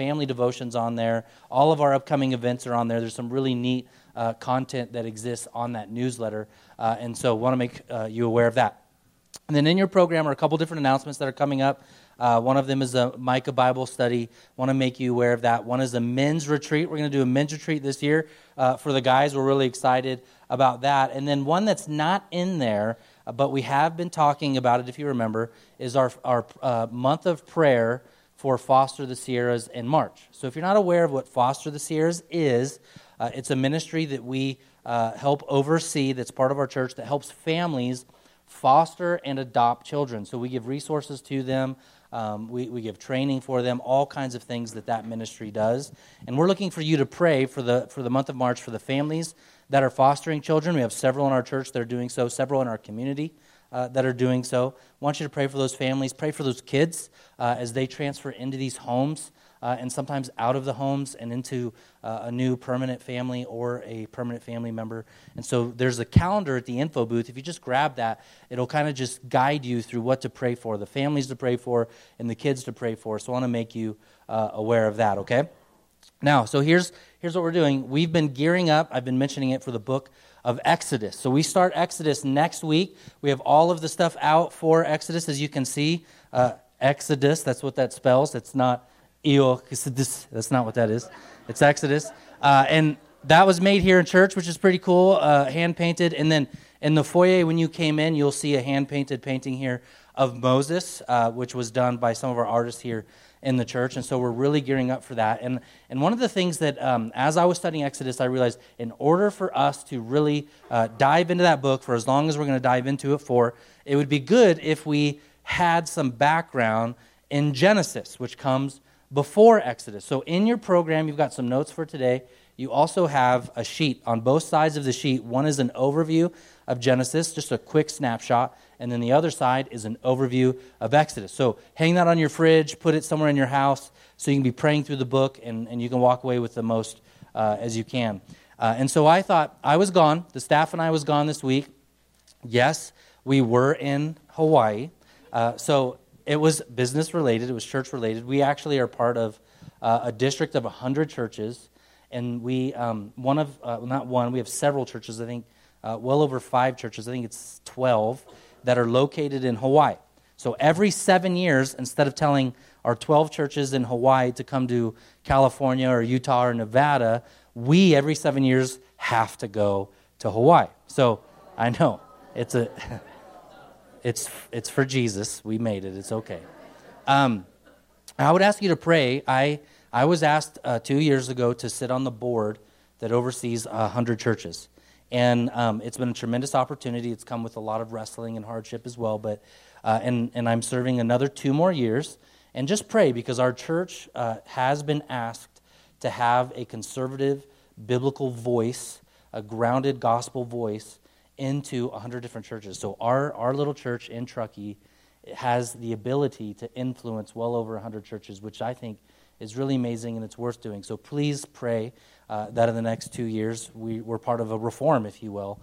family devotions on there. All of our upcoming events are on there. There's some really neat content that exists on that newsletter, and so want to make you aware of that. And then in your program are a couple different announcements that are coming up. One of them is the Micah Bible study. Want to make you aware of that. One is the men's retreat. We're going to do a men's retreat this year for the guys. We're really excited about that. And then one that's not in there, but we have been talking about it, if you remember, is our month of prayer for Foster the Sierras in March. So if you're not aware of what Foster the Sierras is, it's a ministry that we help oversee that's part of our church that helps families foster and adopt children. So we give resources to them. We give training for them, all kinds of things that ministry does. And we're looking for you to pray for the month of March for the families that are fostering children. We have several in our church that are doing so, several in our community that are doing so. I want you to pray for those families, pray for those kids as they transfer into these homes and sometimes out of the homes and into a new permanent family or a permanent family member. And so there's a calendar at the info booth. If you just grab that, it'll kind of just guide you through what to pray for, the families to pray for, and the kids to pray for. So I want to make you aware of that, okay? Now, so here's what we're doing. We've been gearing up. I've been mentioning it for the book of Exodus. So we start Exodus next week. We have all of the stuff out for Exodus, as you can see. Exodus, that's what that spells. It's not Exodus. That's not what that is. It's Exodus. And that was made here in church, which is pretty cool, hand-painted. And then in the foyer, when you came in, you'll see a hand-painted painting here of Moses, which was done by some of our artists here in the church. And so we're really gearing up for that. And one of the things that, as I was studying Exodus, I realized in order for us to really dive into that book for as long as we're going to dive into it for, it would be good if we had some background in Genesis, which comes before Exodus. So in your program, you've got some notes for today. You also have a sheet. On both sides of the sheet, one is an overview of Genesis, just a quick snapshot, and then the other side is an overview of Exodus. So hang that on your fridge, put it somewhere in your house so you can be praying through the book and you can walk away with the most as you can. And so I thought, I was gone. The staff and I was gone this week. Yes, we were in Hawaii. So it was business related. It was church related. We actually are part of a district of 100 churches, and we we have several churches. I think well over 5 churches. I think it's 12 that are located in Hawaii. So every 7 years, instead of telling our 12 churches in Hawaii to come to California or Utah or Nevada, we every 7 years have to go to Hawaii. So I know it's a. It's for Jesus. We made it. It's okay. I would ask you to pray. I was asked 2 years ago to sit on the board that oversees 100 churches. And it's been a tremendous opportunity. It's come with a lot of wrestling and hardship as well. But and I'm serving another 2 more years. And just pray, because our church has been asked to have a conservative biblical voice, a grounded gospel voice, into 100 different churches. So our little church in Truckee has the ability to influence well over 100 churches, which I think is really amazing and it's worth doing. So please pray that in the next 2 years we're part of a reform, if you will,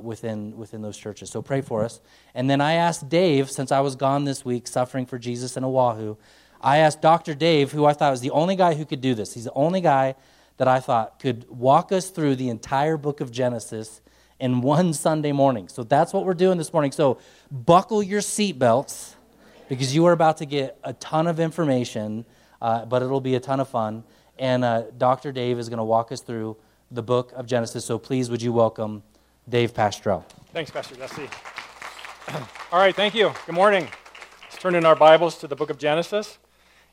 within those churches. So pray for us. And then I asked Dave, since I was gone this week, suffering for Jesus in Oahu, I asked Dr. Dave, who I thought was the only guy who could do this. He's the only guy that I thought could walk us through the entire book of Genesis in one Sunday morning. So that's what we're doing this morning. So buckle your seatbelts, because you are about to get a ton of information, but it'll be a ton of fun. And Dr. Dave is going to walk us through the book of Genesis. So please, would you welcome Dave Pastrell. Thanks, Pastor Jesse. All right, thank you. Good morning. Let's turn in our Bibles to the book of Genesis.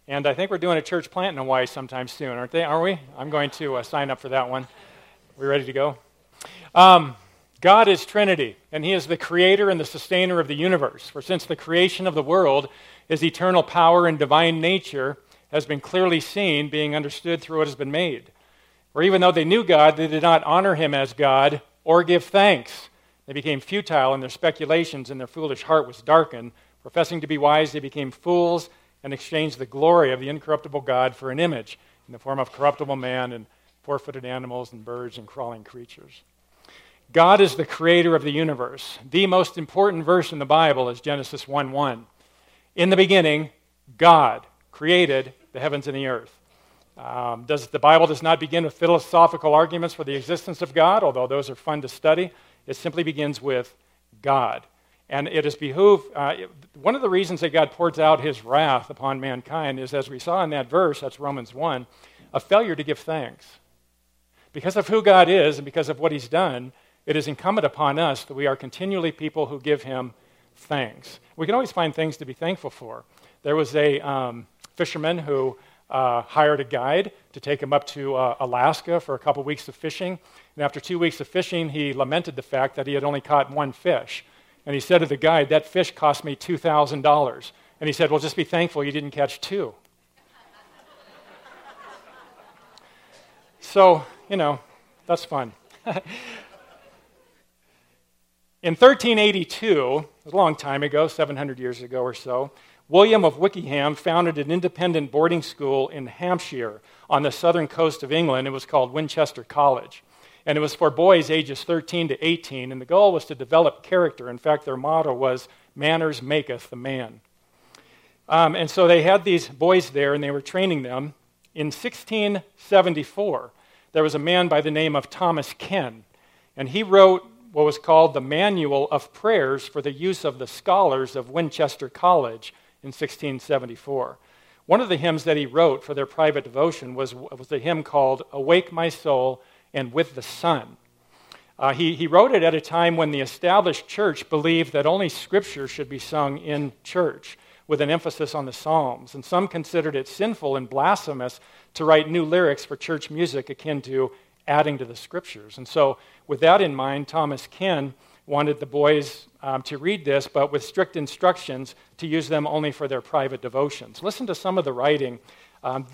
And I think we're doing a church plant in Hawaii sometime soon, aren't we? I'm going to sign up for that one. Are we ready to go? God is Trinity, and He is the creator and the sustainer of the universe. For since the creation of the world, His eternal power and divine nature has been clearly seen, being understood through what has been made. For even though they knew God, they did not honor Him as God or give thanks. They became futile in their speculations, and their foolish heart was darkened. Professing to be wise, they became fools and exchanged the glory of the incorruptible God for an image in the form of corruptible man and four-footed animals and birds and crawling creatures. God is the creator of the universe. The most important verse in the Bible is Genesis 1:1. In the beginning, God created the heavens and the earth. The Bible does not begin with philosophical arguments for the existence of God, although those are fun to study. It simply begins with God. And it is one of the reasons that God pours out his wrath upon mankind is, as we saw in that verse, that's Romans 1, a failure to give thanks. Because of who God is and because of what he's done, it is incumbent upon us that we are continually people who give him thanks. We can always find things to be thankful for. There was a fisherman who hired a guide to take him up to Alaska for a couple weeks of fishing. And after 2 weeks of fishing, he lamented the fact that he had only caught one fish. And he said to the guide, "That fish cost me $2,000. And he said, "Well, just be thankful you didn't catch two." So, you know, that's fun. In 1382, a long time ago, 700 years ago or so, William of Wykeham founded an independent boarding school in Hampshire on the southern coast of England. It was called Winchester College. And it was for boys ages 13 to 18, and the goal was to develop character. In fact, their motto was, "Manners maketh the man." And so they had these boys there, and they were training them. In 1674, there was a man by the name of Thomas Ken, and he wrote what was called the Manual of Prayers for the use of the scholars of Winchester College in 1674. One of the hymns that he wrote for their private devotion was a hymn called "Awake My Soul and With the Sun." He wrote it at a time when the established church believed that only Scripture should be sung in church, with an emphasis on the Psalms. And some considered it sinful and blasphemous to write new lyrics for church music akin to adding to the Scriptures. And so with that in mind, Thomas Ken wanted the boys to read this, but with strict instructions to use them only for their private devotions. Listen to some of the writing.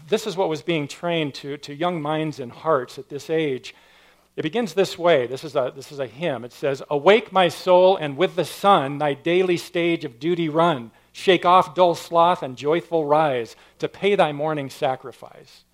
This is what was being trained to young minds and hearts at this age. It begins this way. This is a hymn. It says, "Awake, my soul, and with the sun, thy daily stage of duty run. Shake off dull sloth and joyful rise to pay thy morning sacrifice."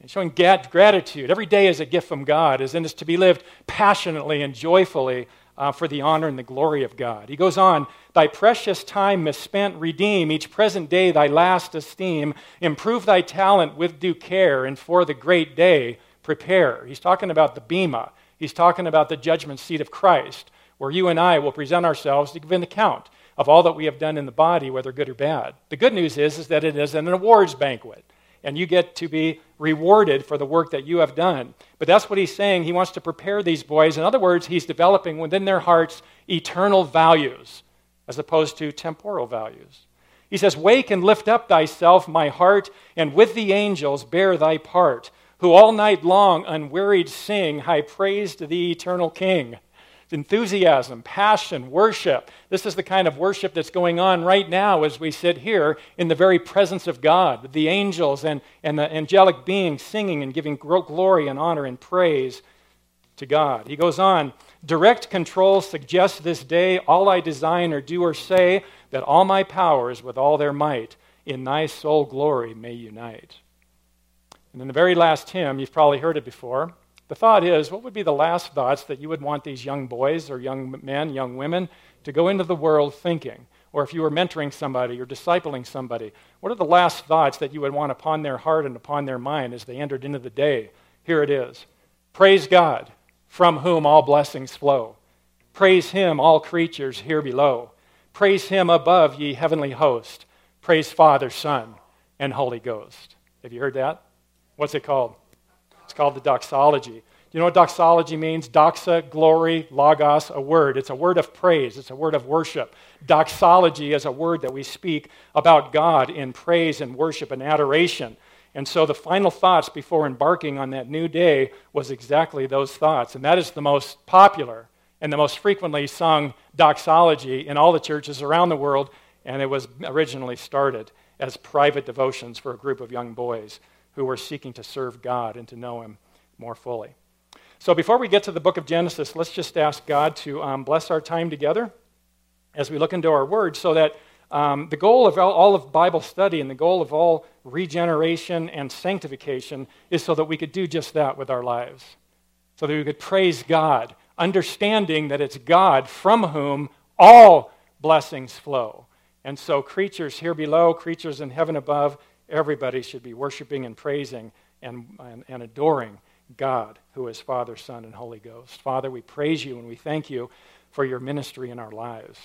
And showing gratitude. Every day is a gift from God, as in is to be lived passionately and joyfully for the honor and the glory of God. He goes on, "Thy precious time misspent redeem, each present day thy last esteem, improve thy talent with due care, and for the great day prepare." He's talking about the bema. He's talking about the judgment seat of Christ, where you and I will present ourselves to give an account of all that we have done in the body, whether good or bad. The good news is that it is an awards banquet, and you get to be rewarded for the work that you have done. But that's what he's saying. He wants to prepare these boys. In other words, he's developing within their hearts eternal values as opposed to temporal values. He says, "Wake and lift up thyself, my heart, and with the angels bear thy part, who all night long unwearied sing high praise to the eternal King." It's enthusiasm, passion, worship. This is the kind of worship that's going on right now as we sit here in the very presence of God, with the angels and the angelic beings singing and giving glory and honor and praise to God. He goes on, "Direct control suggests this day all I design or do or say, that all my powers with all their might in thy soul glory may unite." And in the very last hymn, you've probably heard it before. The thought is, what would be the last thoughts that you would want these young boys or young men, young women, to go into the world thinking? Or if you were mentoring somebody or discipling somebody, what are the last thoughts that you would want upon their heart and upon their mind as they entered into the day? Here it is. "Praise God, from whom all blessings flow. Praise him, all creatures here below. Praise him above, ye heavenly host. Praise Father, Son, and Holy Ghost." Have you heard that? What's it called? It's called the doxology. Do you know what doxology means? Doxa, glory, logos, a word. It's a word of praise. It's a word of worship. Doxology is a word that we speak about God in praise and worship and adoration. And so the final thoughts before embarking on that new day was exactly those thoughts. And that is the most popular and the most frequently sung doxology in all the churches around the world. And it was originally started as private devotions for a group of young boys who were seeking to serve God and to know him more fully. So before we get to the book of Genesis, let's just ask God to bless our time together as we look into our word, so that the goal of all of Bible study and the goal of all regeneration and sanctification is so that we could do just that with our lives, so that we could praise God, understanding that it's God from whom all blessings flow. And so creatures here below, creatures in heaven above, everybody should be worshiping and praising and adoring God, who is Father, Son, and Holy Ghost. Father, we praise you and we thank you for your ministry in our lives.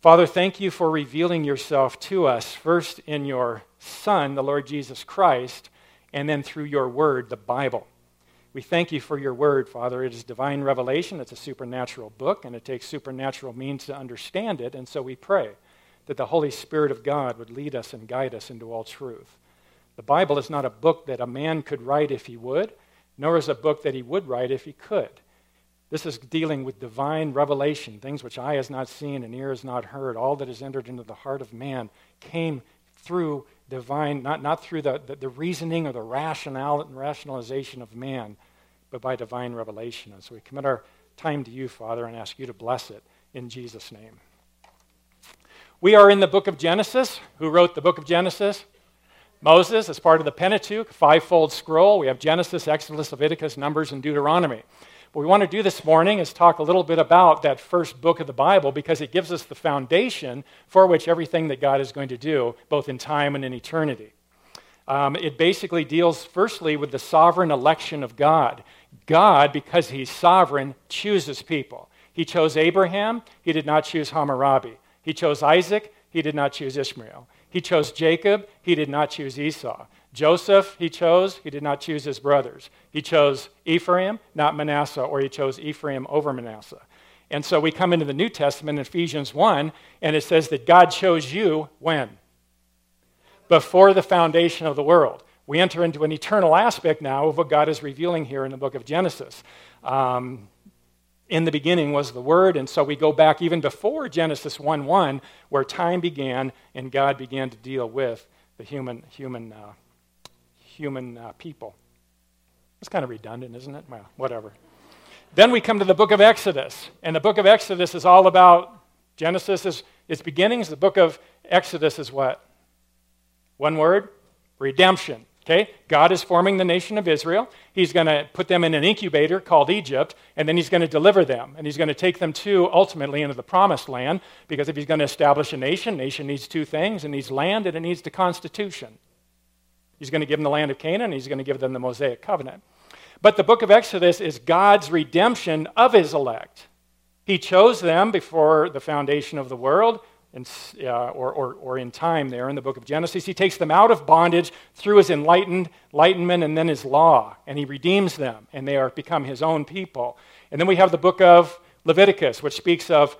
Father, thank you for revealing yourself to us, first in your Son, the Lord Jesus Christ, and then through your word, the Bible. We thank you for your word, Father. It is divine revelation. It's a supernatural book, and it takes supernatural means to understand it. And so we pray that the Holy Spirit of God would lead us and guide us into all truth. The Bible is not a book that a man could write if he would, nor is a book that he would write if he could. This is dealing with divine revelation, things which eye has not seen and ear has not heard. All that has entered into the heart of man came through divine, not through the reasoning or the rationalization of man, but by divine revelation. And so we commit our time to you, Father, and ask you to bless it in Jesus' name. We are in the book of Genesis. Who wrote the book of Genesis? Moses, as part of the Pentateuch, fivefold scroll. We have Genesis, Exodus, Leviticus, Numbers, and Deuteronomy. What we want to do this morning is talk a little bit about that first book of the Bible, because it gives us the foundation for which everything that God is going to do, both in time and in eternity. It basically deals firstly with the sovereign election of God. God, because he's sovereign, chooses people. He chose Abraham. He did not choose Hammurabi. He chose Isaac. He did not choose Ishmael. He chose Jacob. He did not choose Esau. Joseph, he chose. He did not choose his brothers. He chose Ephraim, not Manasseh, or he chose Ephraim over Manasseh. And so we come into the New Testament, Ephesians 1, and it says that God chose you when? Before the foundation of the world. We enter into an eternal aspect now of what God is revealing here in the book of Genesis. In the beginning was the Word, and so we go back even before Genesis 1:1, where time began and God began to deal with the human people. It's kind of redundant, isn't it? Well, whatever. Then we come to the book of Exodus, and the book of Exodus is all about Genesis is its beginnings. The book of Exodus is what? One word? Redemption. Okay? God is forming the nation of Israel. He's going to put them in an incubator called Egypt, and then he's going to deliver them, and he's going to take them to, ultimately, into the promised land, because if he's going to establish a nation needs two things. It needs land, and it needs the constitution. He's going to give them the land of Canaan, and he's going to give them the Mosaic covenant. But the book of Exodus is God's redemption of his elect. He chose them before the foundation of the world, or in time there in the book of Genesis. He takes them out of bondage through his enlightenment and then his law, and he redeems them, and they are become his own people. And then we have the book of Leviticus, which speaks of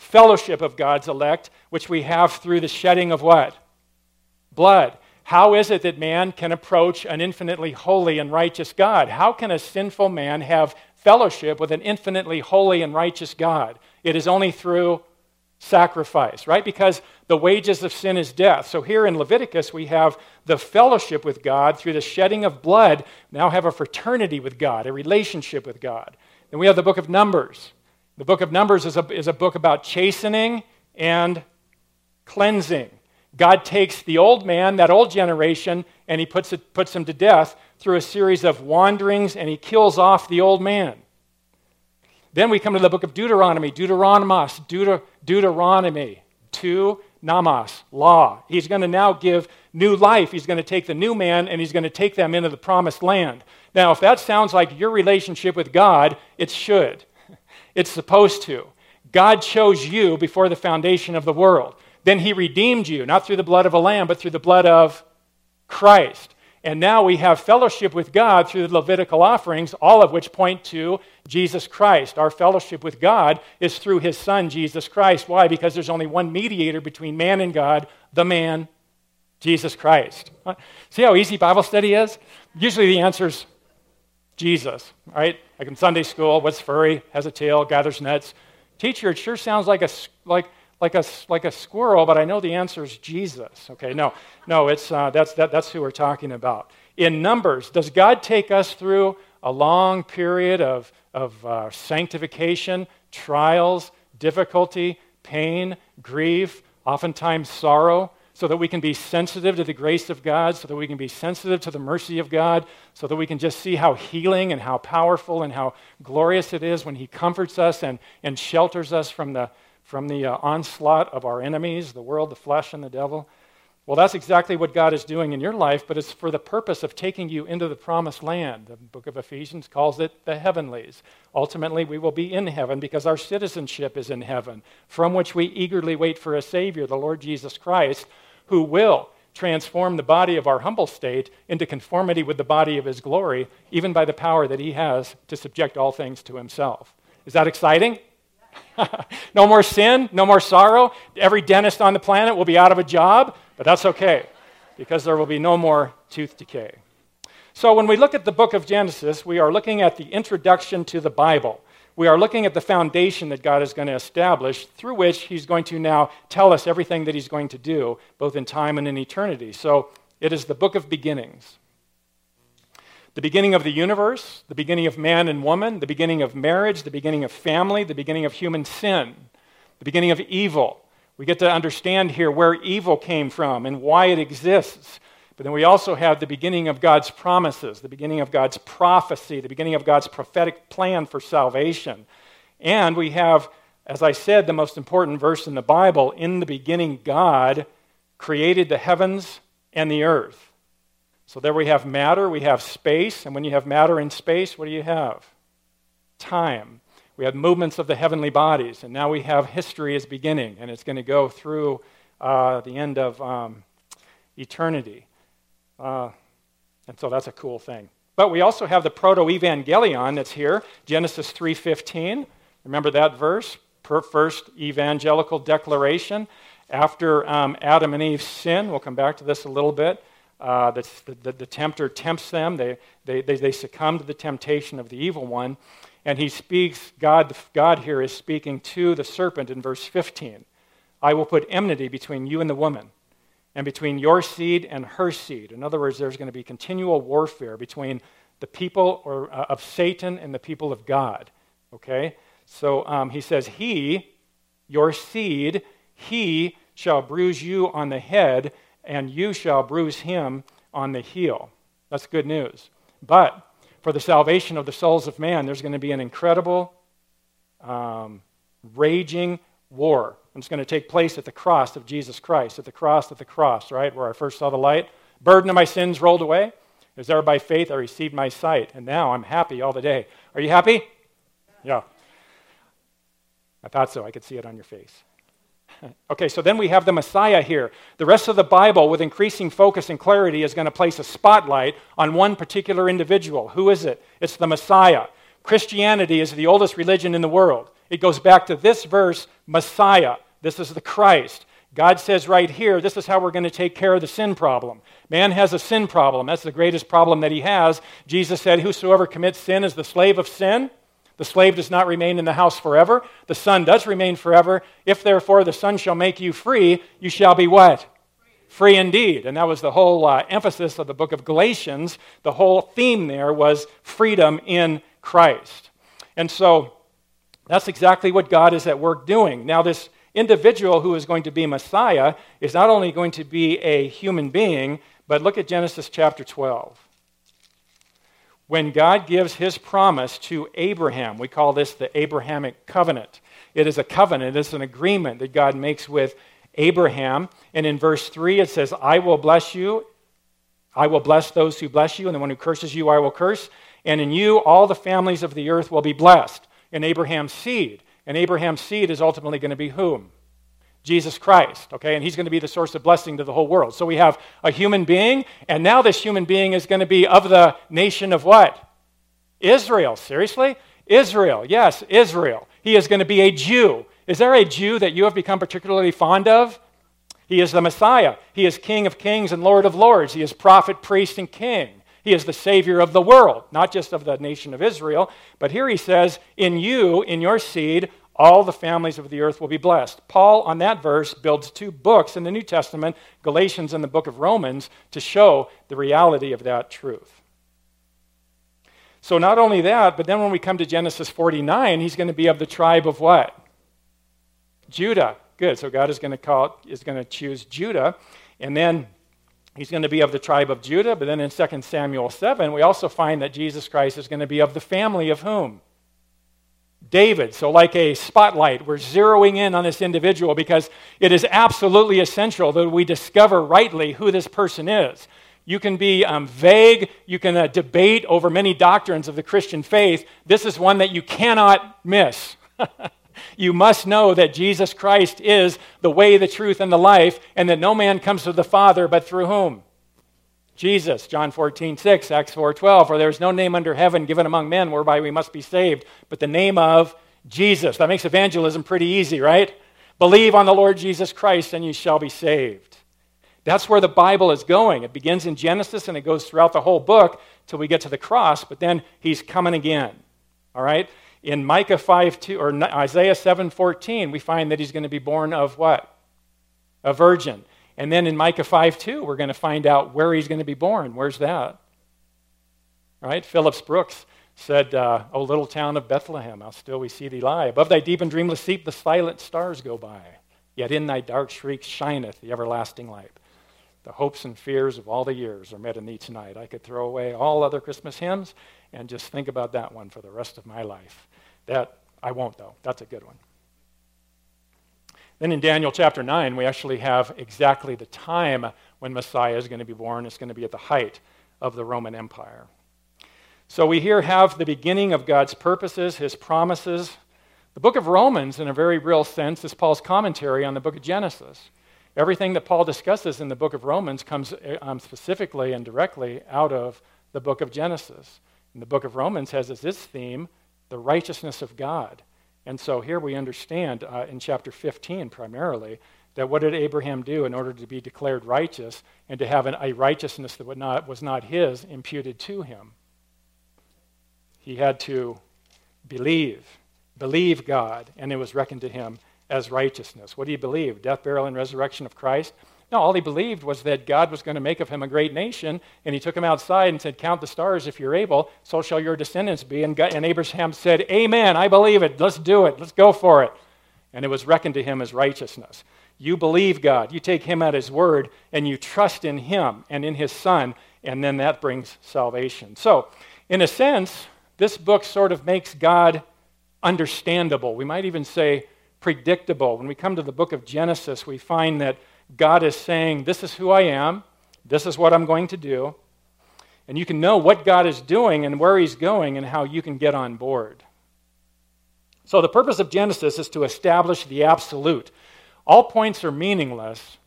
fellowship of God's elect, which we have through the shedding of what? Blood. How is it that man can approach an infinitely holy and righteous God? How can a sinful man have fellowship with an infinitely holy and righteous God? It is only through sacrifice, right? Because the wages of sin is death. So here in Leviticus, we have the fellowship with God through the shedding of blood. Now have a fraternity with God, a relationship with God. Then we have the book of Numbers. The book of Numbers is a book about chastening and cleansing. God takes the old man, that old generation, and he puts him to death through a series of wanderings, and he kills off the old man. Then we come to the book of Deuteronomy, Deuteronomy, to Namas, law. He's going to now give new life. He's going to take the new man, and he's going to take them into the promised land. Now, if that sounds like your relationship with God, it should. It's supposed to. God chose you before the foundation of the world. Then he redeemed you, not through the blood of a lamb, but through the blood of Christ. And now we have fellowship with God through the Levitical offerings, all of which point to Jesus Christ. Our fellowship with God is through his Son, Jesus Christ. Why? Because there's only one mediator between man and God, the man, Jesus Christ. See how easy Bible study is? Usually the answer's Jesus, right? Like in Sunday school, what's furry, has a tail, gathers nuts. Teacher, it sure sounds like a squirrel, but I know the answer is Jesus. Okay, no, it's that's who we're talking about. In Numbers, does God take us through a long period of sanctification, trials, difficulty, pain, grief, oftentimes sorrow, so that we can be sensitive to the grace of God, so that we can be sensitive to the mercy of God, so that we can just see how healing and how powerful and how glorious it is when he comforts us and shelters us from the onslaught of our enemies, the world, the flesh, and the devil? Well, that's exactly what God is doing in your life, but it's for the purpose of taking you into the promised land. The book of Ephesians calls it the heavenlies. Ultimately, we will be in heaven because our citizenship is in heaven, from which we eagerly wait for a Savior, the Lord Jesus Christ, who will transform the body of our humble state into conformity with the body of his glory, even by the power that he has to subject all things to himself. Is that exciting? No more sin, no more sorrow. Every dentist on the planet will be out of a job, but that's okay, because there will be no more tooth decay. So when we look at the book of Genesis, we are looking at the introduction to the Bible. We are looking at the foundation that God is going to establish, through which he's going to now tell us everything that he's going to do, both in time and in eternity. So it is the book of beginnings. The beginning of the universe, the beginning of man and woman, the beginning of marriage, the beginning of family, the beginning of human sin, the beginning of evil. We get to understand here where evil came from and why it exists. But then we also have the beginning of God's promises, the beginning of God's prophecy, the beginning of God's prophetic plan for salvation. And we have, as I said, the most important verse in the Bible, in the beginning God created the heavens and the earth. So there we have matter, we have space, and when you have matter and space, what do you have? Time. We have movements of the heavenly bodies, and now we have history as beginning, and it's going to go through the end of eternity. And so that's a cool thing. But we also have the proto-evangelion that's here, Genesis 3:15. Remember that verse? First evangelical declaration after Adam and Eve's sin. We'll come back to this a little bit. The tempter tempts them. They succumb to the temptation of the evil one. And he speaks, God here is speaking to the serpent in verse 15. I will put enmity between you and the woman, and between your seed and her seed. In other words, there's going to be continual warfare between the people of Satan and the people of God, okay? So he says, he, your seed, he shall bruise you on the head, and you shall bruise him on the heel. That's good news. But for the salvation of the souls of man, there's going to be an incredible, raging war. And it's going to take place at the cross of Jesus Christ, at the cross, right, where I first saw the light. Burden of my sins rolled away. It was there by faith I received my sight, and now I'm happy all the day. Are you happy? Yeah. I thought so. I could see it on your face. Okay, so then we have the Messiah here. The rest of the Bible, with increasing focus and clarity, is going to place a spotlight on one particular individual. Who is it? It's the Messiah. Christianity is the oldest religion in the world. It goes back to this verse, Messiah. This is the Christ. God says right here, this is how we're going to take care of the sin problem. Man has a sin problem. That's the greatest problem that he has. Jesus said, whosoever commits sin is the slave of sin. The slave does not remain in the house forever. The son does remain forever. If therefore the son shall make you free, you shall be what? Free indeed. And that was the whole emphasis of the book of Galatians. The whole theme there was freedom in Christ. And so that's exactly what God is at work doing. Now, this individual who is going to be Messiah is not only going to be a human being, but look at Genesis chapter 12. When God gives his promise to Abraham, we call this the Abrahamic covenant. It is a covenant, it's an agreement that God makes with Abraham. And in verse 3, it says, I will bless you, I will bless those who bless you, and the one who curses you, I will curse. And in you, all the families of the earth will be blessed. In Abraham's seed. And Abraham's seed is ultimately going to be whom? Jesus Christ, okay? And he's going to be the source of blessing to the whole world. So we have a human being, and now this human being is going to be of the nation of what? Israel. Seriously? Israel. Yes, Israel. He is going to be a Jew. Is there a Jew that you have become particularly fond of? He is the Messiah. He is King of kings and Lord of lords. He is prophet, priest, and king. He is the Savior of the world, not just of the nation of Israel. But here he says, in you, in your seed, all the families of the earth will be blessed. Paul, on that verse, builds two books in the New Testament, Galatians and the book of Romans, to show the reality of that truth. So not only that, but then when we come to Genesis 49, he's going to be of the tribe of what? Judah. Good, so God is going to choose Judah. And then he's going to be of the tribe of Judah, but then in 2 Samuel 7, we also find that Jesus Christ is going to be of the family of whom? David. So like a spotlight, we're zeroing in on this individual because it is absolutely essential that we discover rightly who this person is. You can be vague. You can debate over many doctrines of the Christian faith. This is one that you cannot miss. You must know that Jesus Christ is the way, the truth, and the life, and that no man comes to the Father but through whom? Jesus, John 14:6, Acts 4:12, for there is no name under heaven given among men whereby we must be saved, but the name of Jesus. That makes evangelism pretty easy, right? Believe on the Lord Jesus Christ and you shall be saved. That's where the Bible is going. It begins in Genesis and it goes throughout the whole book till we get to the cross, but then he's coming again, all right? In Micah 5:2 or Isaiah 7:14, we find that he's going to be born of what? A virgin. And then in Micah 5:2, we're going to find out where he's going to be born. Where's that? All right? Phillips Brooks said, "O little town of Bethlehem, how still we see thee lie. Above thy deep and dreamless sleep, the silent stars go by. Yet in thy dark shriek shineth the everlasting light. The hopes and fears of all the years are met in thee tonight." I could throw away all other Christmas hymns and just think about that one for the rest of my life. That I won't, though. That's a good one. Then in Daniel chapter 9, we actually have exactly the time when Messiah is going to be born. It's going to be at the height of the Roman Empire. So we here have the beginning of God's purposes, his promises. The book of Romans, in a very real sense, is Paul's commentary on the book of Genesis. Everything that Paul discusses in the book of Romans comes specifically and directly out of the book of Genesis. And the book of Romans has as its theme the righteousness of God. And so here we understand in chapter 15 primarily that what did Abraham do in order to be declared righteous and to have a righteousness that was not his imputed to him? He had to believe God, and it was reckoned to him as righteousness. What do you believe? Death, burial, and resurrection of Christ? No, all he believed was that God was going to make of him a great nation, and he took him outside and said, "Count the stars if you're able, so shall your descendants be." And God, and Abraham said, "Amen, I believe it. Let's do it. Let's go for it." And it was reckoned to him as righteousness. You believe God. You take him at his word, and you trust in him and in his son, and then that brings salvation. So, in a sense, this book sort of makes God understandable. We might even say predictable. When we come to the book of Genesis, we find that God is saying, this is who I am, this is what I'm going to do, and you can know what God is doing and where he's going and how you can get on board. So the purpose of Genesis is to establish the absolute. All points are meaningless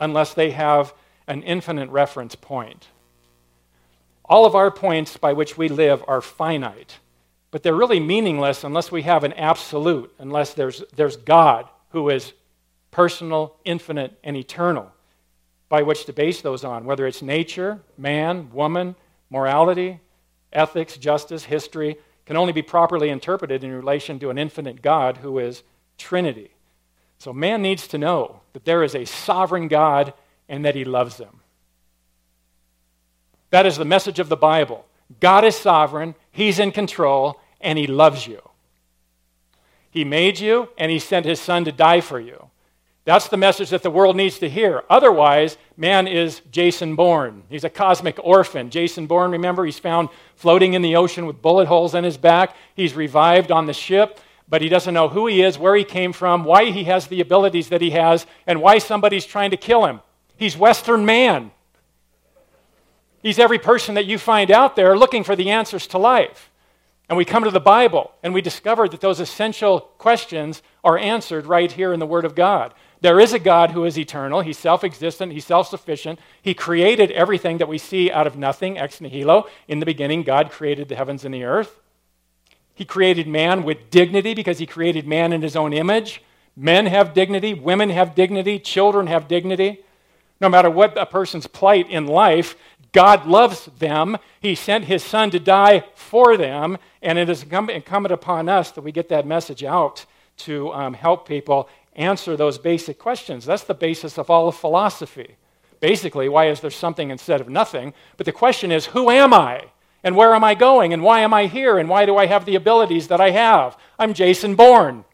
unless they have an infinite reference point. All of our points by which we live are finite, but they're really meaningless unless we have an absolute, unless there's God who is personal, infinite, and eternal, by which to base those on, whether it's nature, man, woman, morality, ethics, justice, history, can only be properly interpreted in relation to an infinite God who is Trinity. So man needs to know that there is a sovereign God and that he loves them. That is the message of the Bible. God is sovereign, he's in control, and he loves you. He made you, and he sent his son to die for you. That's the message that the world needs to hear. Otherwise, man is Jason Bourne. He's a cosmic orphan. Jason Bourne, remember, he's found floating in the ocean with bullet holes in his back. He's revived on the ship, but he doesn't know who he is, where he came from, why he has the abilities that he has, and why somebody's trying to kill him. He's Western man. He's every person that you find out there looking for the answers to life. And we come to the Bible, and we discover that those essential questions are answered right here in the Word of God. There is a God who is eternal. He's self-existent. He's self-sufficient. He created everything that we see out of nothing, ex nihilo. In the beginning, God created the heavens and the earth. He created man with dignity because he created man in his own image. Men have dignity. Women have dignity. Children have dignity. No matter what a person's plight in life, God loves them. He sent his son to die for them, and it is incumbent upon us that we get that message out to help people answer those basic questions. That's the basis of all of philosophy. Basically, why is there something instead of nothing? But the question is, who am I? And where am I going? And why am I here? And why do I have the abilities that I have? I'm Jason Bourne.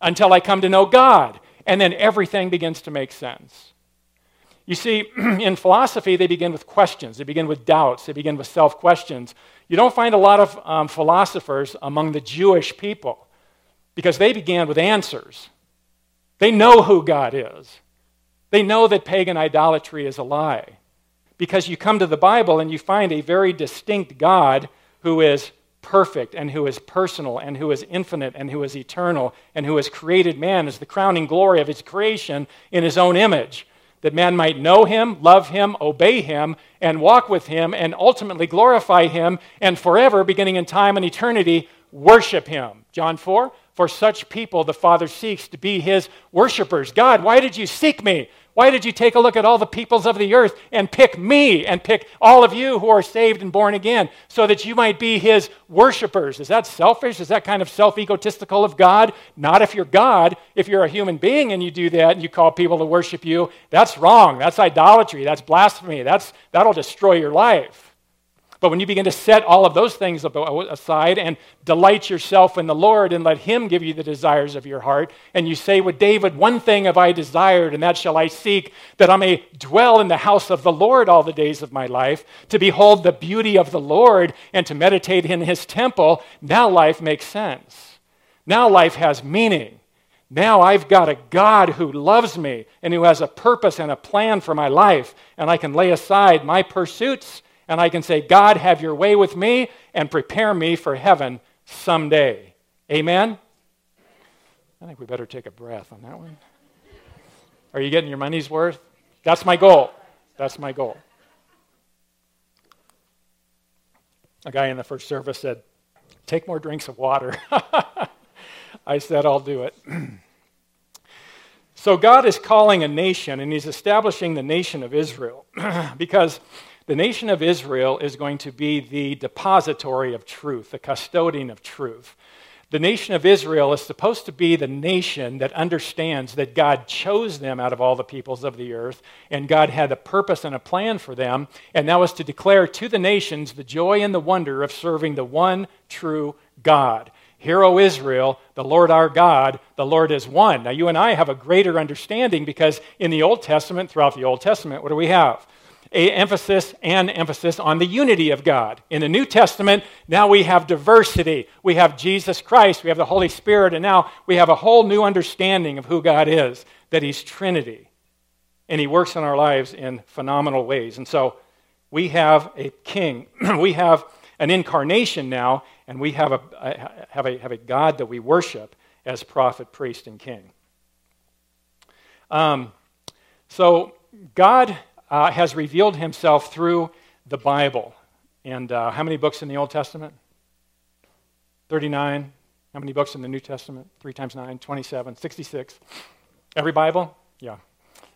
Until I come to know God. And then everything begins to make sense. You see, in philosophy, they begin with questions. They begin with doubts. They begin with self-questions. You don't find a lot of philosophers among the Jewish people because they began with answers. They know who God is. They know that pagan idolatry is a lie because you come to the Bible and you find a very distinct God who is perfect and who is personal and who is infinite and who is eternal and who has created man as the crowning glory of his creation in his own image, that man might know him, love him, obey him, and walk with him, and ultimately glorify him, and forever, beginning in time and eternity, worship him. John 4, for such people the Father seeks to be his worshipers. God, why did you seek me? Why did you take a look at all the peoples of the earth and pick me and pick all of you who are saved and born again so that you might be his worshipers? Is that selfish? Is that kind of self-egotistical of God? Not if you're God. If you're a human being and you do that and you call people to worship you, that's wrong. That's idolatry. That's blasphemy. That'll destroy your life. But when you begin to set all of those things aside and delight yourself in the Lord and let him give you the desires of your heart, and you say with David, one thing have I desired, and that shall I seek, that I may dwell in the house of the Lord all the days of my life, to behold the beauty of the Lord and to meditate in his temple, now life makes sense. Now life has meaning. Now I've got a God who loves me and who has a purpose and a plan for my life, and I can lay aside my pursuits and I can say, God, have your way with me and prepare me for heaven someday. Amen? I think we better take a breath on that one. Are you getting your money's worth? That's my goal. That's my goal. A guy in the first service said, take more drinks of water. I said, I'll do it. So God is calling a nation, and he's establishing the nation of Israel because the nation of Israel is going to be the depository of truth, the custodian of truth. The nation of Israel is supposed to be the nation that understands that God chose them out of all the peoples of the earth, and God had a purpose and a plan for them, and that was to declare to the nations the joy and the wonder of serving the one true God. Hear, O Israel, the Lord our God, the Lord is one. Now, you and I have a greater understanding because in the Old Testament, throughout the Old Testament, what do we have? An emphasis on the unity of God. In the New Testament, now we have diversity. We have Jesus Christ, we have the Holy Spirit, and now we have a whole new understanding of who God is, that he's Trinity. And he works in our lives in phenomenal ways. And so we have a king. We have an incarnation now, and we have a God that we worship as prophet, priest, and king. So God has revealed himself through the Bible. And how many books in the Old Testament? 39. How many books in the New Testament? 3 times 9, 27, 66. Every Bible? Yeah.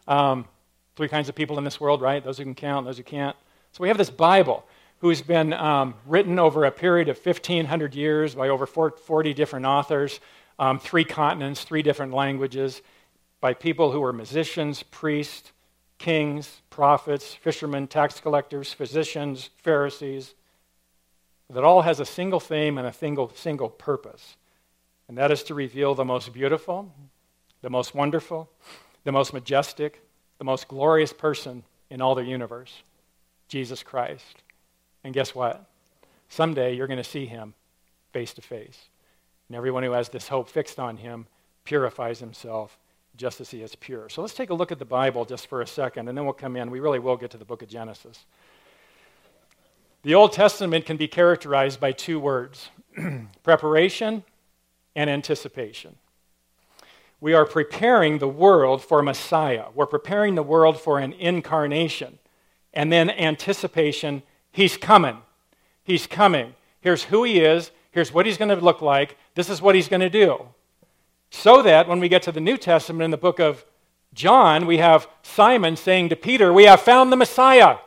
3 kinds of people in this world, right? Those who can count, those who can't. So we have this Bible who's been written over a period of 1,500 years by over 40 different authors, 3 continents, 3 different languages, by people who were musicians, priests, kings, prophets, fishermen, tax collectors, physicians, Pharisees, that all has a single theme and a single purpose, and that is to reveal the most beautiful, the most wonderful, the most majestic, the most glorious person in all the universe, Jesus Christ. And guess what? Someday you're going to see him face to face, and everyone who has this hope fixed on him purifies himself just as he is pure. So let's take a look at the Bible just for a second, and then we'll come in. We really will get to the book of Genesis. The Old Testament can be characterized by 2 words, preparation and anticipation. We are preparing the world for Messiah. We're preparing the world for an incarnation. And then anticipation, he's coming. He's coming. Here's who he is. Here's what he's going to look like. This is what he's going to do. So that when we get to the New Testament in the book of John, we have Simon saying to Peter, we have found the Messiah.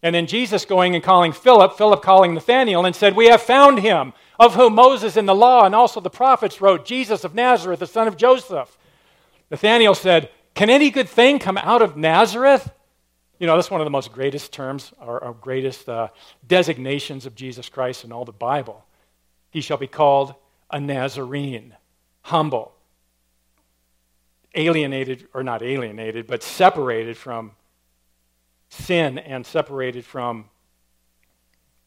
And then Jesus going and calling Philip calling Nathanael and said, we have found him, of whom Moses in the law and also the prophets wrote, Jesus of Nazareth, the son of Joseph. Nathanael said, can any good thing come out of Nazareth? You know, that's one of the most greatest terms, or greatest designations of Jesus Christ in all the Bible. He shall be called a Nazarene. Humble, alienated, or not alienated, but separated from sin and separated from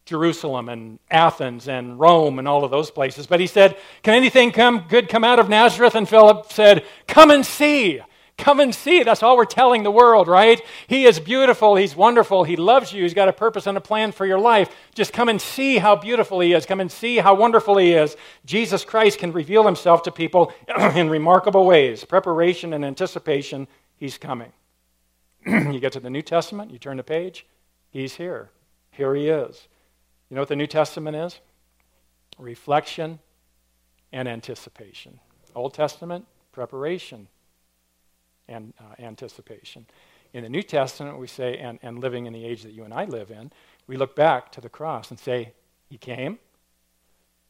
Jerusalem and Athens and Rome and all of those places. But he said, can anything good come out of Nazareth? And Philip said, come and see. Come and see. That's all we're telling the world, right? He is beautiful. He's wonderful. He loves you. He's got a purpose and a plan for your life. Just come and see how beautiful he is. Come and see how wonderful he is. Jesus Christ can reveal himself to people in remarkable ways. Preparation and anticipation, he's coming. You get to the New Testament, you turn the page, he's here. Here he is. You know what the New Testament is? Reflection and anticipation. Old Testament, preparation and anticipation. In the New Testament, we say, and living in the age that you and I live in, we look back to the cross and say, he came.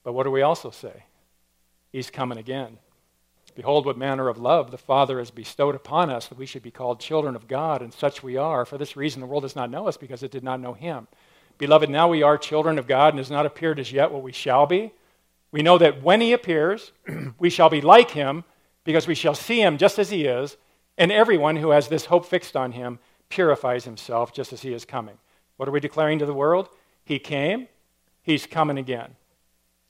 But what do we also say? He's coming again. Behold, what manner of love the Father has bestowed upon us, that we should be called children of God, and such we are. For this reason, the world does not know us, because it did not know him. Beloved, now we are children of God, and has not appeared as yet what we shall be. We know that when he appears, we shall be like him, because we shall see him just as he is, and everyone who has this hope fixed on him purifies himself just as he is coming. What are we declaring to the world? He came, he's coming again.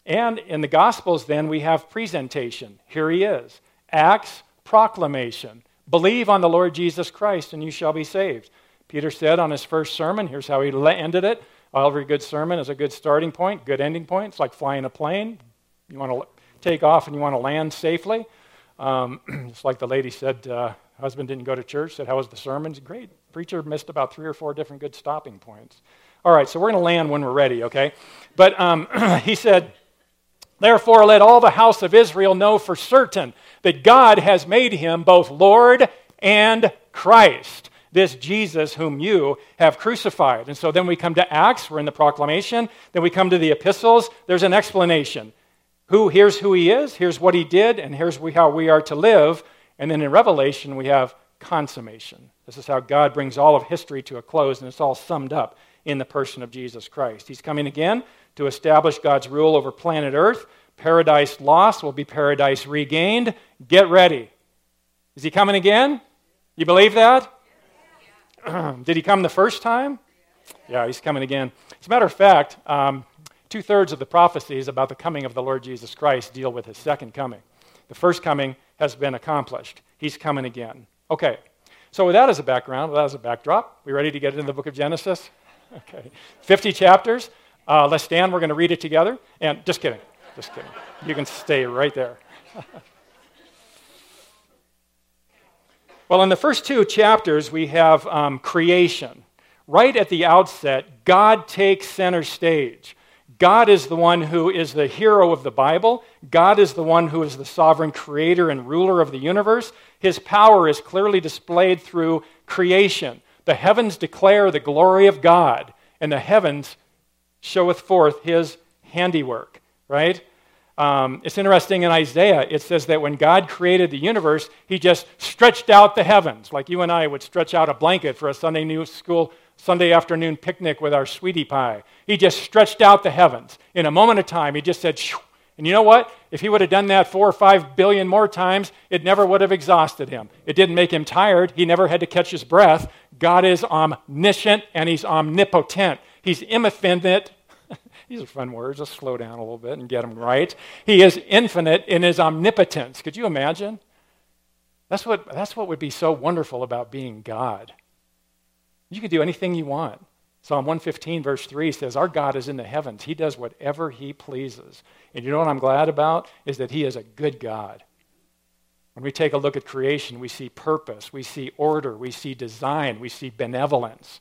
And in the Gospels, then, we have presentation. Here he is. Acts, proclamation. Believe on the Lord Jesus Christ, and you shall be saved. Peter said on his first sermon, here's how he ended it. Every good sermon is a good starting point, good ending point. It's like flying a plane. You want to take off and you want to land safely. It's like the lady said, husband didn't go to church, said, how was the sermon? Great. Preacher missed about 3 or 4 different good stopping points. All right, so we're going to land when we're ready, okay? But he said, therefore, let all the house of Israel know for certain that God has made him both Lord and Christ, this Jesus whom you have crucified. And so then we come to Acts, we're in the proclamation, then we come to the epistles, there's an explanation. Here's who he is, here's what he did, and here's how we are to live. And then in Revelation, we have consummation. This is how God brings all of history to a close, and it's all summed up in the person of Jesus Christ. He's coming again to establish God's rule over planet Earth. Paradise lost will be paradise regained. Get ready. Is he coming again? You believe that? Yeah. Did he come the first time? Yeah, he's coming again. As a matter of fact, 2/3 of the prophecies about the coming of the Lord Jesus Christ deal with his second coming. The first coming has been accomplished. He's coming again. Okay, so with that as a background, with that as a backdrop, we ready to get into the book of Genesis? Okay, 50 chapters. Let's stand. We're going to read it together. And just kidding. You can stay right there. Well, in the first 2 chapters, we have creation. Right at the outset, God takes center stage. God is the one who is the hero of the Bible. God is the one who is the sovereign creator and ruler of the universe. His power is clearly displayed through creation. The heavens declare the glory of God, and the heavens showeth forth his handiwork, right? It's interesting in Isaiah, it says that when God created the universe, he just stretched out the heavens, like you and I would stretch out a blanket for a Sunday afternoon picnic with our sweetie pie. He just stretched out the heavens. In a moment of time, he just said, shoo. And you know what? If he would have done that 4 or 5 billion more times, it never would have exhausted him. It didn't make him tired. He never had to catch his breath. God is omniscient and he's omnipotent. He's infinite. These are fun words. Let's slow down a little bit and get them right. He is infinite in his omnipotence. Could you imagine? That's what would be so wonderful about being God. You can do anything you want. Psalm 115 verse 3 says, our God is in the heavens. He does whatever he pleases. And you know what I'm glad about? Is that he is a good God. When we take a look at creation, we see purpose, we see order, we see design, we see benevolence.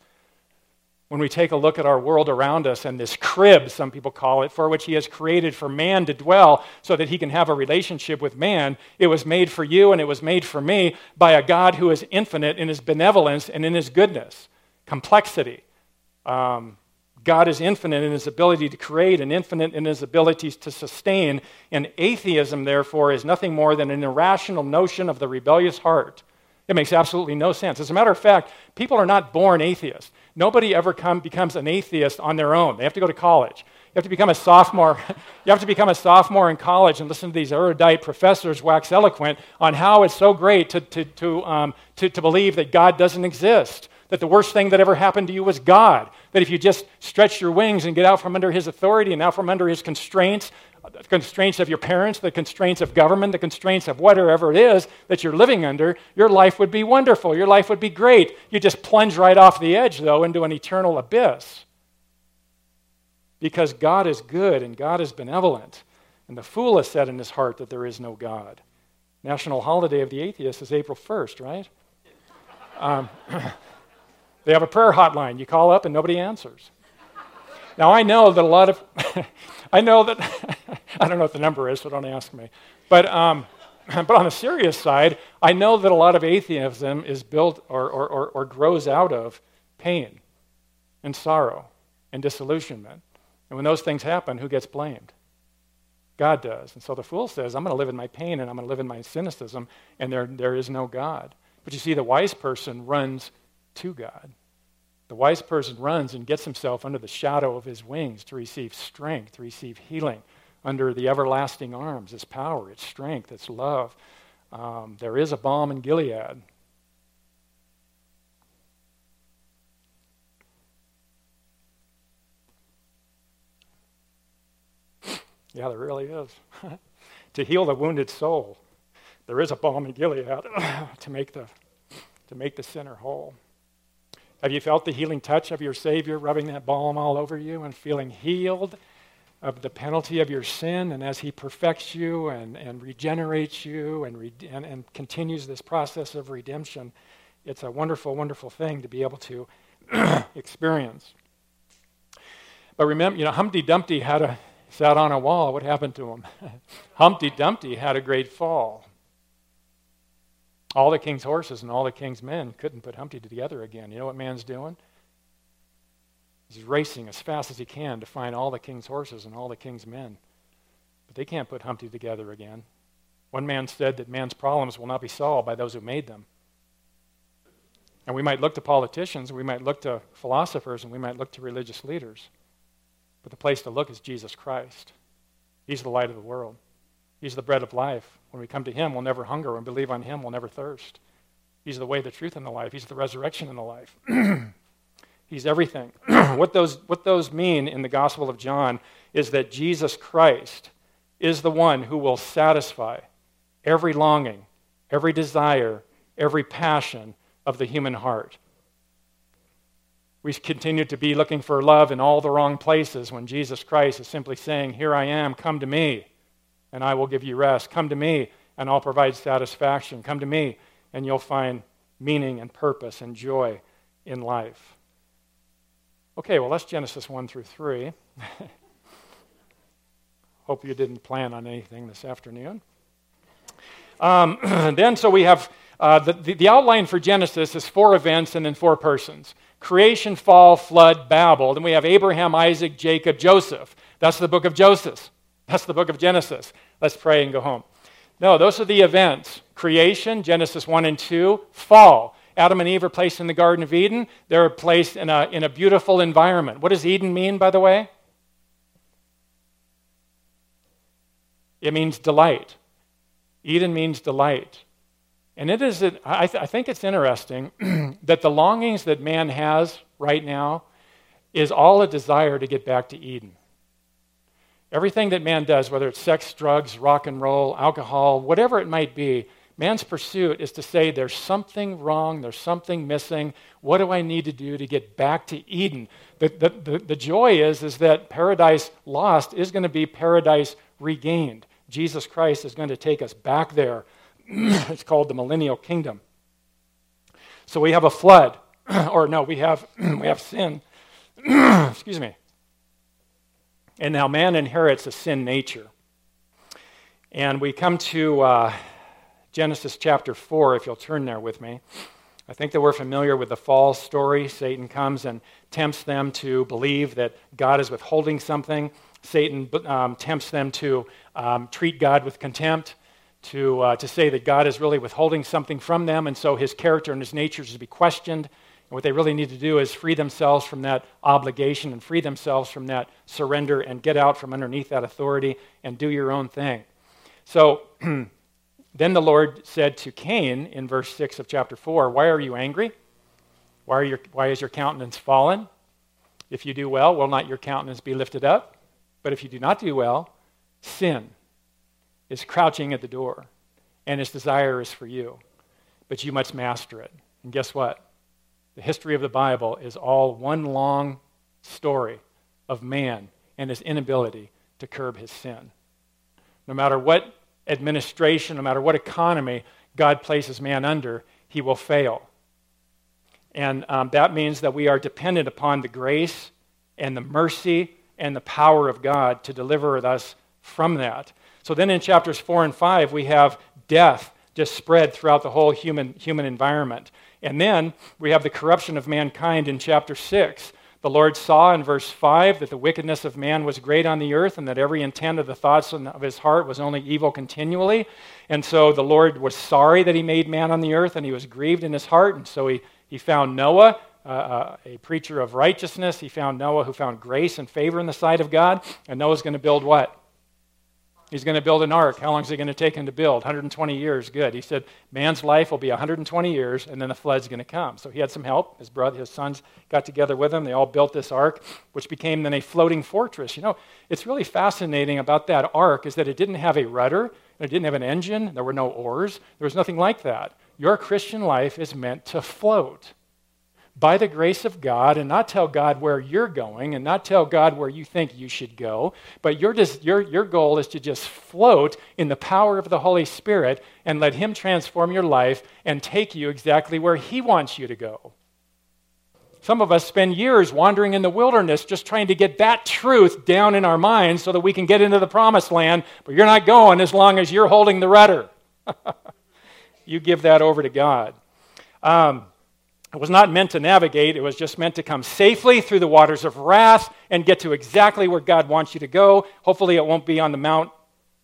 When we take a look at our world around us and this crib, some people call it, for which he has created for man to dwell so that he can have a relationship with man, it was made for you and it was made for me by a God who is infinite in his benevolence and in his goodness. Complexity. God is infinite in his ability to create and infinite in his abilities to sustain. And atheism, therefore, is nothing more than an irrational notion of the rebellious heart. It makes absolutely no sense. As a matter of fact, people are not born atheists. Nobody ever becomes an atheist on their own. They have to go to college. You have to become a sophomore. You have to become a sophomore in college and listen to these erudite professors wax eloquent on how it's so great to believe that God doesn't exist, that the worst thing that ever happened to you was God, that if you just stretch your wings and get out from under his authority and out from under his constraints, the constraints of your parents, the constraints of government, the constraints of whatever it is that you're living under, your life would be wonderful. Your life would be great. You just plunge right off the edge, though, into an eternal abyss. Because God is good and God is benevolent. And the fool has said in his heart that there is no God. National holiday of the atheist is April 1st, right? They have a prayer hotline. You call up and nobody answers. Now, I know that a lot of... I don't know what the number is, so don't ask me. But on a serious side, I know that a lot of atheism is built or grows out of pain and sorrow and disillusionment. And when those things happen, who gets blamed? God does. And so the fool says, I'm going to live in my pain and I'm going to live in my cynicism, and there is no God. But you see, the wise person runs to God. The wise person runs and gets himself under the shadow of his wings to receive strength, to receive healing, under the everlasting arms, its power, its strength, its love. There is a balm in Gilead. Yeah, there really is. To heal the wounded soul, there is a balm in Gilead to make the sinner whole. Have you felt the healing touch of your Savior rubbing that balm all over you and feeling healed of the penalty of your sin? And as he perfects you and regenerates you and continues this process of redemption, it's a wonderful, wonderful thing to be able to experience. But remember, Humpty Dumpty sat on a wall. What happened to him? Humpty Dumpty had a great fall. All the king's horses and all the king's men couldn't put Humpty together again. You know what man's doing? He's racing as fast as he can to find all the king's horses and all the king's men. But they can't put Humpty together again. One man said that man's problems will not be solved by those who made them. And we might look to politicians, we might look to philosophers, and we might look to religious leaders. But the place to look is Jesus Christ. He's the light of the world. He's the bread of life. When we come to him, we'll never hunger. When we believe on him, we'll never thirst. He's the way, the truth, and the life. He's the resurrection and the life. He's everything. What those mean in the Gospel of John is that Jesus Christ is the one who will satisfy every longing, every desire, every passion of the human heart. We continue to be looking for love in all the wrong places when Jesus Christ is simply saying, here I am, come to me, and I will give you rest. Come to me, and I'll provide satisfaction. Come to me, and you'll find meaning and purpose and joy in life. Okay, well, that's Genesis 1 through 3. Hope you didn't plan on anything this afternoon. Then, so we have the outline for Genesis is 4 events and then 4 persons. Creation, fall, flood, Babel. Then we have Abraham, Isaac, Jacob, Joseph. That's the book of Joseph. That's the book of Genesis. Let's pray and go home. No, those are the events. Creation, Genesis 1 and 2, fall. Adam and Eve are placed in the Garden of Eden. They're placed in a beautiful environment. What does Eden mean, by the way? It means delight. Eden means delight. And it is. I think it's interesting that the longings that man has right now is all a desire to get back to Eden. Everything that man does, whether it's sex, drugs, rock and roll, alcohol, whatever it might be, man's pursuit is to say there's something wrong, there's something missing. What do I need to do to get back to Eden? The joy is that paradise lost is going to be paradise regained. Jesus Christ is going to take us back there. It's called the millennial kingdom. So we have a flood, we have sin. Excuse me. And now man inherits a sin nature. And we come to Genesis chapter 4, if you'll turn there with me. I think that we're familiar with the fall story. Satan comes and tempts them to believe that God is withholding something. Satan tempts them to treat God with contempt, to say that God is really withholding something from them, and so his character and his nature is to be questioned. And what they really need to do is free themselves from that obligation and free themselves from that surrender and get out from underneath that authority and do your own thing. So then the Lord said to Cain in verse 6 of chapter 4, why are you angry? Why is your countenance fallen? If you do well, will not your countenance be lifted up? But if you do not do well, sin is crouching at the door, and its desire is for you, but you must master it. And guess what? The history of the Bible is all one long story of man and his inability to curb his sin. No matter what administration, no matter what economy God places man under, he will fail. And that means that we are dependent upon the grace and the mercy and the power of God to deliver us from that. So then in chapters 4 and 5, we have death just spread throughout the whole human environment. And then we have the corruption of mankind in chapter 6. The Lord saw in verse 5 that the wickedness of man was great on the earth and that every intent of the thoughts of his heart was only evil continually. And so the Lord was sorry that he made man on the earth, and he was grieved in his heart. And so he found Noah, a preacher of righteousness. He found Noah, who found grace and favor in the sight of God. And Noah's going to build what? He's going to build an ark. How long is it going to take him to build? 120 years. Good. He said, man's life will be 120 years, and then the flood's going to come. So he had some help. His sons got together with him. They all built this ark, which became then a floating fortress. You know, it's really fascinating about that ark is that it didn't have a rudder, and it didn't have an engine. There were no oars. There was nothing like that. Your Christian life is meant to float by the grace of God, and not tell God where you're going, and not tell God where you think you should go, but your goal is to just float in the power of the Holy Spirit and let him transform your life and take you exactly where he wants you to go. Some of us spend years wandering in the wilderness just trying to get that truth down in our minds so that we can get into the promised land, but you're not going as long as you're holding the rudder. You give that over to God. It was not meant to navigate. It was just meant to come safely through the waters of wrath and get to exactly where God wants you to go. Hopefully it won't be on the Mount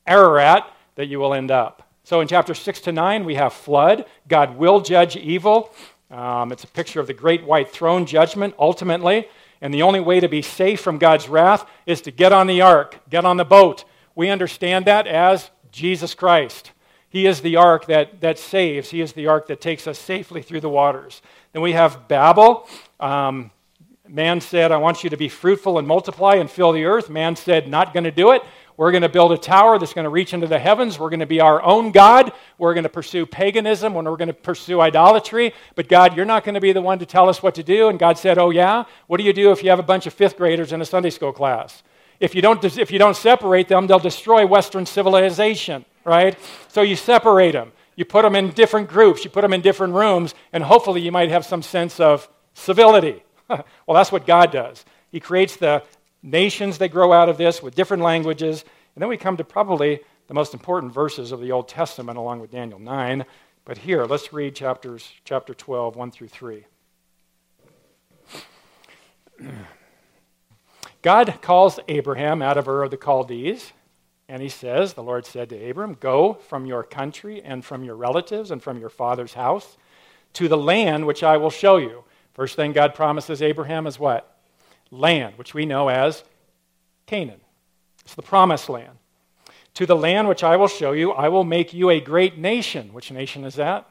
Ararat that you will end up. So in chapter 6 to 9, we have flood. God will judge evil. It's a picture of the great white throne judgment ultimately. And the only way to be safe from God's wrath is to get on the ark, get on the boat. We understand that as Jesus Christ. He is the ark that saves. He is the ark that takes us safely through the waters. Then we have Babel. Man said, I want you to be fruitful and multiply and fill the earth. Man said, not going to do it. We're going to build a tower that's going to reach into the heavens. We're going to be our own God. We're going to pursue paganism and we're going to pursue idolatry. But God, you're not going to be the one to tell us what to do. And God said, oh yeah? What do you do if you have a bunch of fifth graders in a Sunday school class? If you don't separate them, they'll destroy Western civilization, right? So you separate them. You put them in different groups. You put them in different rooms, and hopefully you might have some sense of civility. Well, that's what God does. He creates the nations that grow out of this with different languages. And then we come to probably the most important verses of the Old Testament along with Daniel 9. But here, let's read chapter 12, 1 through 3. God calls Abraham out of Ur of the Chaldees, and he says, the Lord said to Abram, go from your country and from your relatives and from your father's house to the land which I will show you. First thing God promises Abraham is what? Land, which we know as Canaan. It's the promised land. To the land which I will show you, I will make you a great nation. Which nation is that?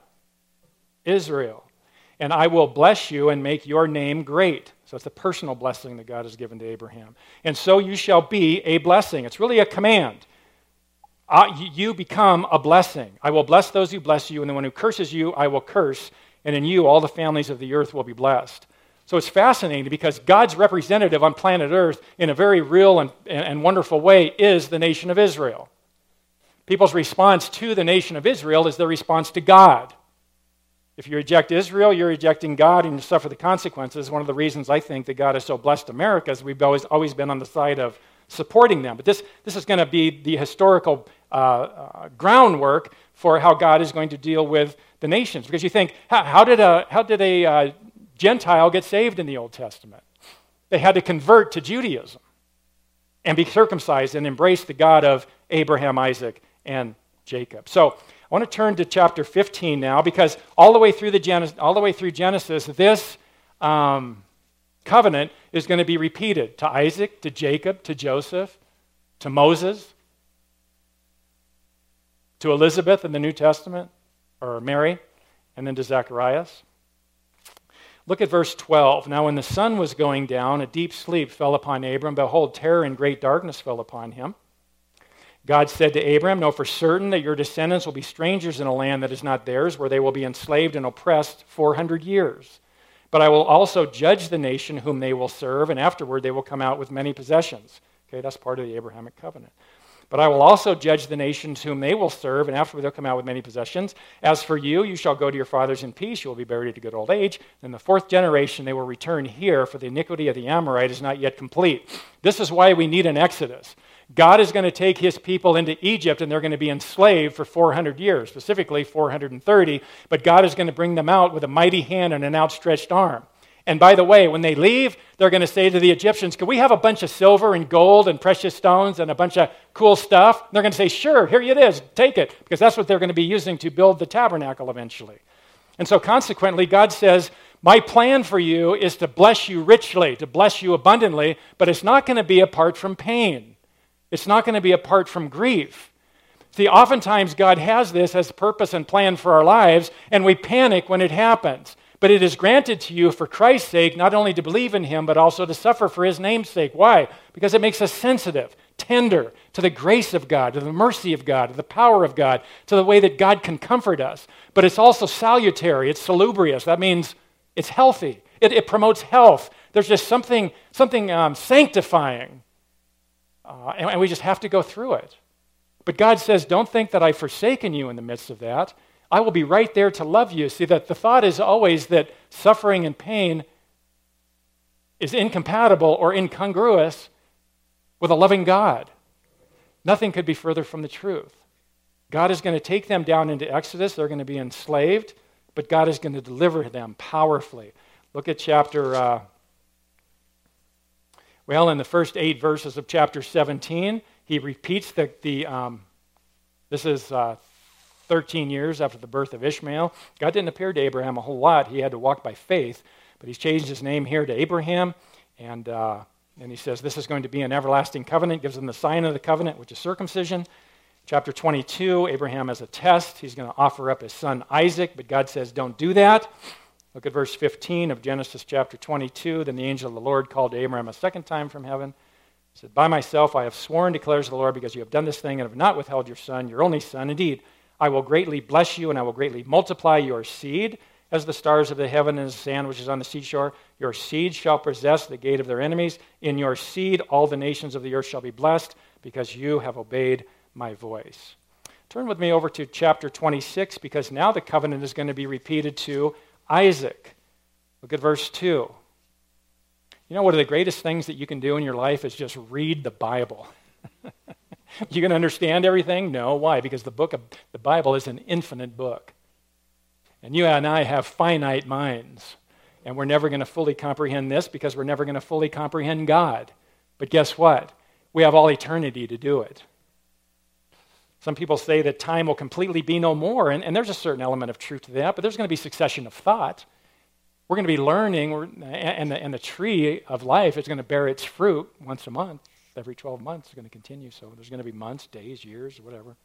Israel. And I will bless you and make your name great. So it's a personal blessing that God has given to Abraham. And so you shall be a blessing. It's really a command. You become a blessing. I will bless those who bless you, and the one who curses you, I will curse. And in you, all the families of the earth will be blessed. So it's fascinating because God's representative on planet earth in a very real and wonderful way is the nation of Israel. People's response to the nation of Israel is their response to God. If you reject Israel, you're rejecting God and you suffer the consequences. One of the reasons I think that God has so blessed America is we've always been on the side of supporting them. But this is going to be the historical groundwork for how God is going to deal with the nations. Because you think, how did a Gentile get saved in the Old Testament? They had to convert to Judaism and be circumcised and embrace the God of Abraham, Isaac, and Jacob. So I want to turn to chapter 15 now, because all the way through Genesis, this covenant is going to be repeated to Isaac, to Jacob, to Joseph, to Moses, to Elizabeth in the New Testament, or Mary, and then to Zacharias. Look at verse 12. Now when the sun was going down, a deep sleep fell upon Abram. Behold, terror and great darkness fell upon him. God said to Abram, know for certain that your descendants will be strangers in a land that is not theirs, where they will be enslaved and oppressed 400 years. But I will also judge the nation whom they will serve, and afterward they will come out with many possessions. Okay, that's part of the Abrahamic covenant. But I will also judge the nations whom they will serve, and afterward they'll come out with many possessions. As for you, you shall go to your fathers in peace. You will be buried at a good old age. In the fourth generation, they will return here, for the iniquity of the Amorite is not yet complete. This is why we need an Exodus. God is going to take his people into Egypt, and they're going to be enslaved for 400 years, specifically 430, but God is going to bring them out with a mighty hand and an outstretched arm. And by the way, when they leave, they're going to say to the Egyptians, can we have a bunch of silver and gold and precious stones and a bunch of cool stuff? And they're going to say, sure, here it is, take it, because that's what they're going to be using to build the tabernacle eventually. And so consequently, God says, my plan for you is to bless you richly, to bless you abundantly, but it's not going to be apart from pain. It's not going to be apart from grief. See, oftentimes God has this as purpose and plan for our lives, and we panic when it happens. But it is granted to you for Christ's sake, not only to believe in him, but also to suffer for his name's sake. Why? Because it makes us sensitive, tender to the grace of God, to the mercy of God, to the power of God, to the way that God can comfort us. But it's also salutary. It's salubrious. That means it's healthy. It promotes health. There's just something sanctifying. And we just have to go through it. But God says, don't think that I've forsaken you in the midst of that. I will be right there to love you. See, that the thought is always that suffering and pain is incompatible or incongruous with a loving God. Nothing could be further from the truth. God is going to take them down into Exodus. They're going to be enslaved, but God is going to deliver them powerfully. Look at in the first 8 verses of chapter 17, he repeats this is 13 years after the birth of Ishmael. God didn't appear to Abraham a whole lot. He had to walk by faith, but he's changed his name here to Abraham, and he says, this is going to be an everlasting covenant. Gives them the sign of the covenant, which is circumcision. Chapter 22, Abraham has a test. He's going to offer up his son Isaac, but God says, don't do that. Look at verse 15 of Genesis chapter 22. Then the angel of the Lord called to Abraham a second time from heaven. He said, by myself I have sworn, declares the Lord, because you have done this thing and have not withheld your son, your only son. Indeed, I will greatly bless you, and I will greatly multiply your seed as the stars of the heaven and the sand which is on the seashore. Your seed shall possess the gate of their enemies. In your seed all the nations of the earth shall be blessed, because you have obeyed my voice. Turn with me over to chapter 26, because now the covenant is going to be repeated to Isaac. Look at verse 2. You know, one of the greatest things that you can do in your life is just read the Bible. You can understand everything? No. Why? Because the Bible is an infinite book. And you and I have finite minds. And we're never going to fully comprehend this because we're never going to fully comprehend God. But guess what? We have all eternity to do it. Some people say that time will completely be no more, and there's a certain element of truth to that, but there's going to be succession of thought. We're going to be learning, and the tree of life is going to bear its fruit once a month. Every 12 months is going to continue, so there's going to be months, days, years, whatever.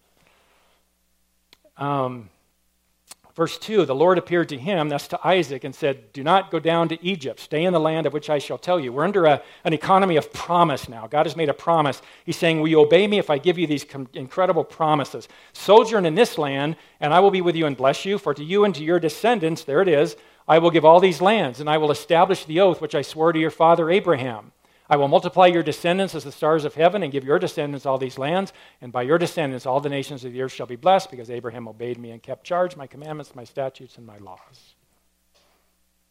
Verse 2, the Lord appeared to him, that's to Isaac, and said, do not go down to Egypt. Stay in the land of which I shall tell you. We're under an economy of promise now. God has made a promise. He's saying, will you obey me if I give you these incredible promises? Sojourn in this land, and I will be with you and bless you. For to you and to your descendants, there it is, I will give all these lands, and I will establish the oath which I swore to your father Abraham. I will multiply your descendants as the stars of heaven and give your descendants all these lands. And by your descendants, all the nations of the earth shall be blessed because Abraham obeyed me and kept charge, my commandments, my statutes, and my laws.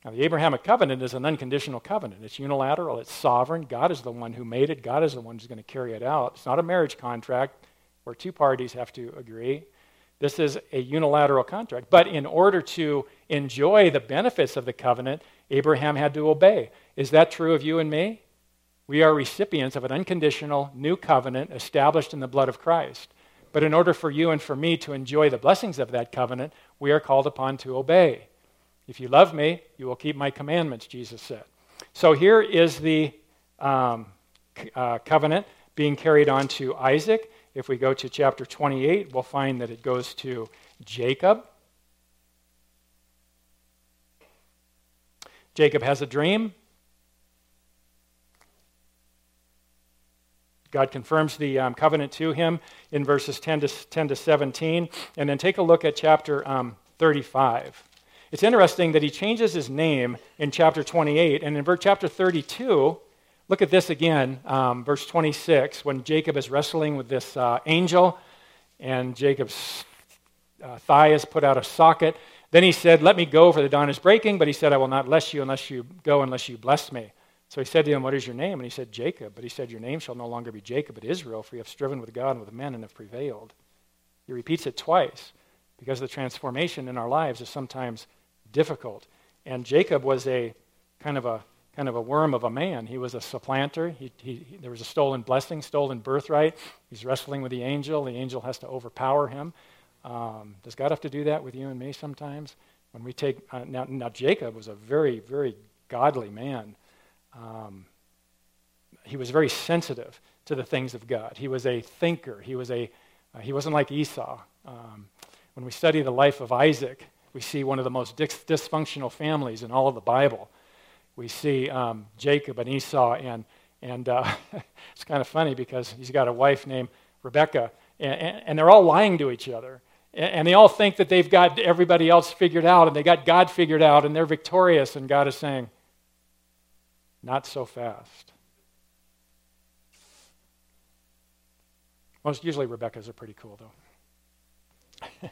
Now, the Abrahamic covenant is an unconditional covenant. It's unilateral. It's sovereign. God is the one who made it. God is the one who's going to carry it out. It's not a marriage contract where two parties have to agree. This is a unilateral contract. But in order to enjoy the benefits of the covenant, Abraham had to obey. Is that true of you and me? We are recipients of an unconditional new covenant established in the blood of Christ. But in order for you and for me to enjoy the blessings of that covenant, we are called upon to obey. If you love me, you will keep my commandments, Jesus said. So here is the covenant being carried on to Isaac. If we go to chapter 28, we'll find that it goes to Jacob. Jacob has a dream. God confirms the covenant to him in verses 10 to 17. And then take a look at chapter 35. It's interesting that he changes his name in chapter 28. And in chapter 32, look at this again, verse 26, when Jacob is wrestling with this angel, and Jacob's thigh is put out of socket. Then he said, "Let me go, for the dawn is breaking." But he said, "I will not bless you unless you go, unless you bless me." So he said to him, "What is your name?" And he said, "Jacob." But he said, "Your name shall no longer be Jacob, but Israel, for you have striven with God and with men and have prevailed." He repeats it twice because the transformation in our lives is sometimes difficult. And Jacob was a kind of a worm of a man. He was a supplanter. There was a stolen blessing, stolen birthright. He's wrestling with the angel. The angel has to overpower him. Does God have to do that with you and me sometimes? When we take now Jacob was a very, very godly man. He was very sensitive to the things of God. He was a thinker. He was he wasn't like Esau. When we study the life of Isaac, we see one of the most dysfunctional families in all of the Bible. We see Jacob and Esau, and it's kind of funny because he's got a wife named Rebecca, and they're all lying to each other, and they all think that they've got everybody else figured out, and they got God figured out, and they're victorious, and God is saying, "Not so fast." Most usually Rebecca's are pretty cool, though.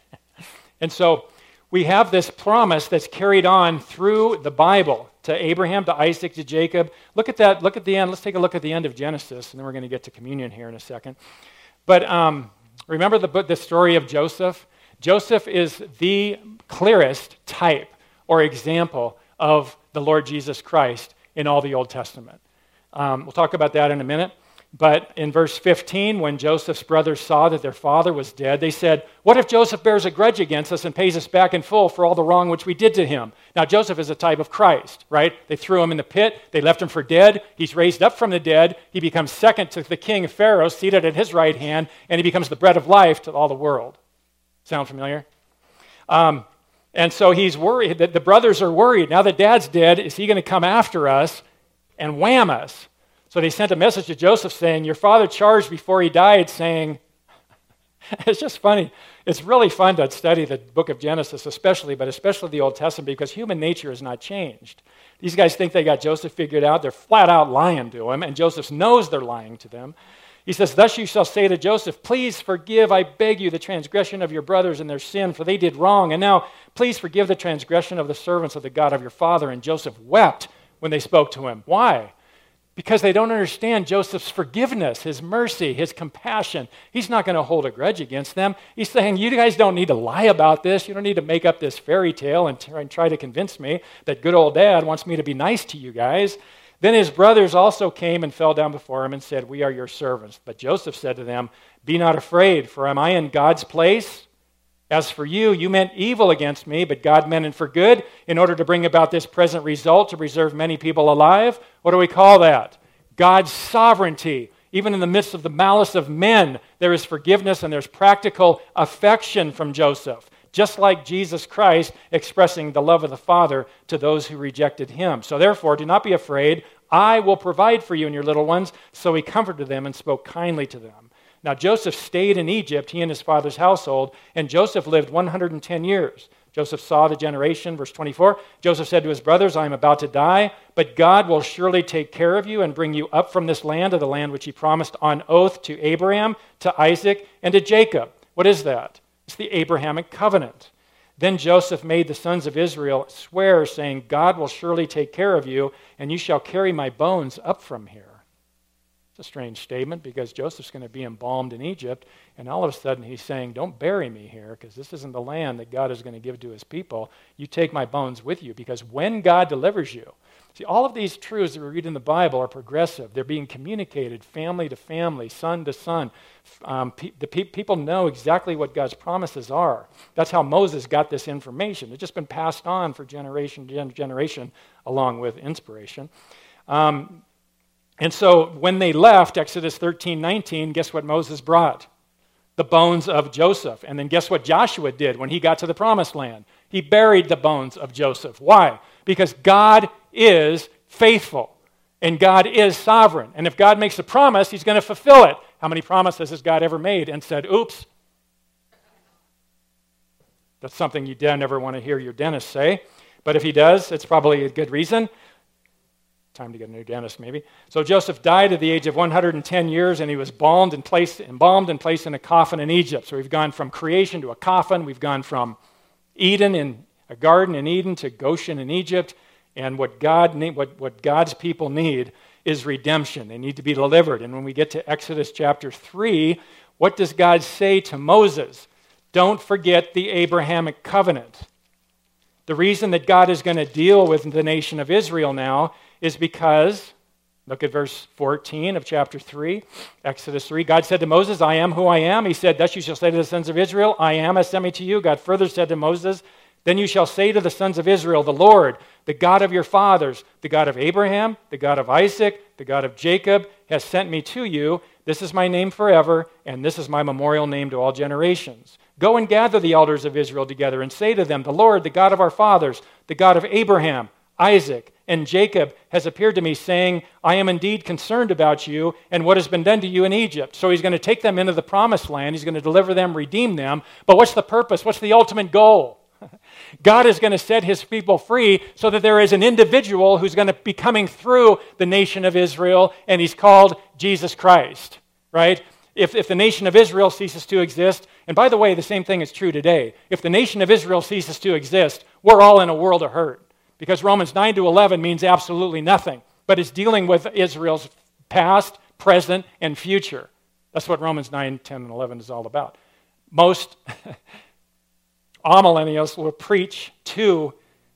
And so we have this promise that's carried on through the Bible to Abraham, to Isaac, to Jacob. Look at that. Look at the end. Let's take a look at the end of Genesis, and then we're going to get to communion here in a second. But remember the story of Joseph? Joseph is the clearest type or example of the Lord Jesus Christ in all the Old Testament. We'll talk about that in a minute. But in verse 15, when Joseph's brothers saw that their father was dead, they said, "What if Joseph bears a grudge against us and pays us back in full for all the wrong which we did to him?" Now, Joseph is a type of Christ, right? They threw him in the pit. They left him for dead. He's raised up from the dead. He becomes second to the king of Pharaoh, seated at his right hand, and he becomes the bread of life to all the world. Sound familiar? And so he's worried that the brothers are worried. Now that dad's dead, is he going to come after us and wham us? So they sent a message to Joseph saying, "Your father charged before he died saying," it's just funny. It's really fun to study the book of Genesis, especially the Old Testament, because human nature has not changed. These guys think they got Joseph figured out. They're flat out lying to him, and Joseph knows they're lying to them. He says, "Thus you shall say to Joseph, 'Please forgive, I beg you, the transgression of your brothers and their sin, for they did wrong. And now, please forgive the transgression of the servants of the God of your father.'" And Joseph wept when they spoke to him. Why? Because they don't understand Joseph's forgiveness, his mercy, his compassion. He's not going to hold a grudge against them. He's saying, "You guys don't need to lie about this. You don't need to make up this fairy tale and try to convince me that good old dad wants me to be nice to you guys." Then his brothers also came and fell down before him and said, "We are your servants." But Joseph said to them, "Be not afraid, for am I in God's place? As for you, you meant evil against me, but God meant it for good, in order to bring about this present result, to preserve many people alive." What do we call that? God's sovereignty. Even in the midst of the malice of men, there is forgiveness and there's practical affection from Joseph, just like Jesus Christ expressing the love of the Father to those who rejected him. "So therefore, do not be afraid. I will provide for you and your little ones." So he comforted them and spoke kindly to them. Now Joseph stayed in Egypt, he and his father's household, and Joseph lived 110 years. Joseph saw the generation, verse 24. Joseph said to his brothers, "I am about to die, but God will surely take care of you and bring you up from this land to the land which he promised on oath to Abraham, to Isaac, and to Jacob." What is that? It's the Abrahamic covenant. Then Joseph made the sons of Israel swear, saying, "God will surely take care of you, and you shall carry my bones up from here." It's a strange statement because Joseph's going to be embalmed in Egypt, and all of a sudden he's saying, "Don't bury me here, because this isn't the land that God is going to give to his people. You take my bones with you," because when God delivers you, See, all of these truths that we read in the Bible are progressive. They're being communicated family to family, son to son. People know exactly what God's promises are. That's how Moses got this information. It's just been passed on for generation to generation along with inspiration. And so when they left, Exodus 13:19, guess what Moses brought? The bones of Joseph. And then guess what Joshua did when he got to the promised land? He buried the bones of Joseph. Why? Because God is faithful and God is sovereign. And if God makes a promise, he's going to fulfill it. How many promises has God ever made and said, oops? That's something you never want to hear your dentist say. But if he does, it's probably a good reason. Time to get a new dentist, maybe. So Joseph died at the age of 110 years, and he was embalmed and placed in a coffin in Egypt. So we've gone from creation to a coffin. We've gone from Eden in a garden in Eden to Goshen in Egypt. And what God's people need is redemption. They need to be delivered. And when we get to Exodus chapter 3, what does God say to Moses? Don't forget the Abrahamic covenant. The reason that God is going to deal with the nation of Israel now is because, look at verse 14 of chapter 3, Exodus 3. God said to Moses, I am who I am. He said, thus you shall say to the sons of Israel, I am has sent me to you. God further said to Moses, then you shall say to the sons of Israel, the Lord, the God of your fathers, the God of Abraham, the God of Isaac, the God of Jacob, has sent me to you. This is my name forever, and this is my memorial name to all generations. Go and gather the elders of Israel together and say to them, the Lord, the God of our fathers, the God of Abraham, Isaac, and Jacob has appeared to me, saying, I am indeed concerned about you and what has been done to you in Egypt. So he's going to take them into the promised land. He's going to deliver them, redeem them. But what's the purpose? What's the ultimate goal? God is going to set his people free so that there is an individual who's going to be coming through the nation of Israel, and he's called Jesus Christ, right? If the nation of Israel ceases to exist, and by the way, the same thing is true today. If the nation of Israel ceases to exist, we're all in a world of hurt, because Romans 9-11 means absolutely nothing, but it's dealing with Israel's past, present, and future. That's what Romans 9, 10, and 11 is all about. Most all millennials will preach to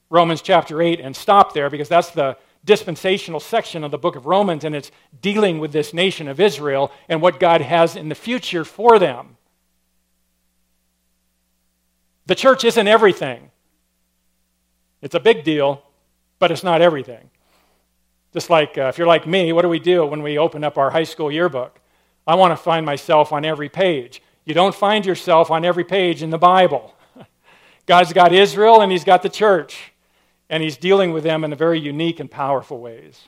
Romans chapter 8 and stop there, because that's the dispensational section of the book of Romans, and it's dealing with this nation of Israel and what God has in the future for them. The church isn't everything. It's a big deal, but it's not everything. Just like if you're like me, what do we do when we open up our high school yearbook? I want to find myself on every page. You don't find yourself on every page in the Bible. God's got Israel and he's got the church, and he's dealing with them in very unique and powerful ways.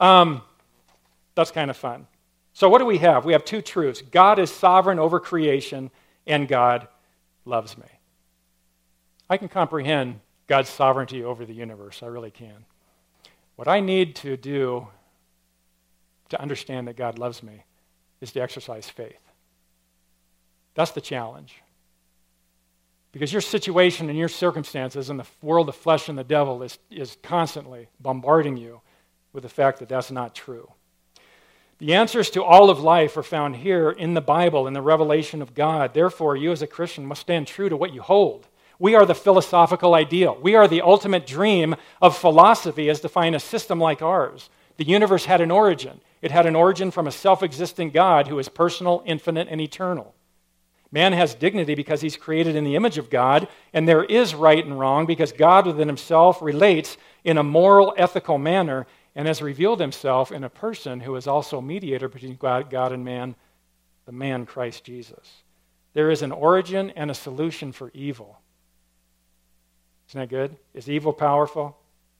That's kind of fun. So what do we have? We have two truths. God is sovereign over creation, and God loves me. I can comprehend God's sovereignty over the universe. I really can. What I need to do to understand that God loves me is to exercise faith. That's the challenge. Because your situation and your circumstances and the world of flesh and the devil is constantly bombarding you with the fact that that's not true. The answers to all of life are found here in the Bible, in the revelation of God. Therefore, you as a Christian must stand true to what you hold. We are the philosophical ideal. We are the ultimate dream of philosophy as defined in a system like ours. The universe had an origin. It had an origin from a self-existent God who is personal, infinite, and eternal. Man has dignity because he's created in the image of God, and there is right and wrong because God within himself relates in a moral, ethical manner and has revealed himself in a person who is also a mediator between God and man, the man Christ Jesus. There is an origin and a solution for evil. Isn't that good? Is evil powerful?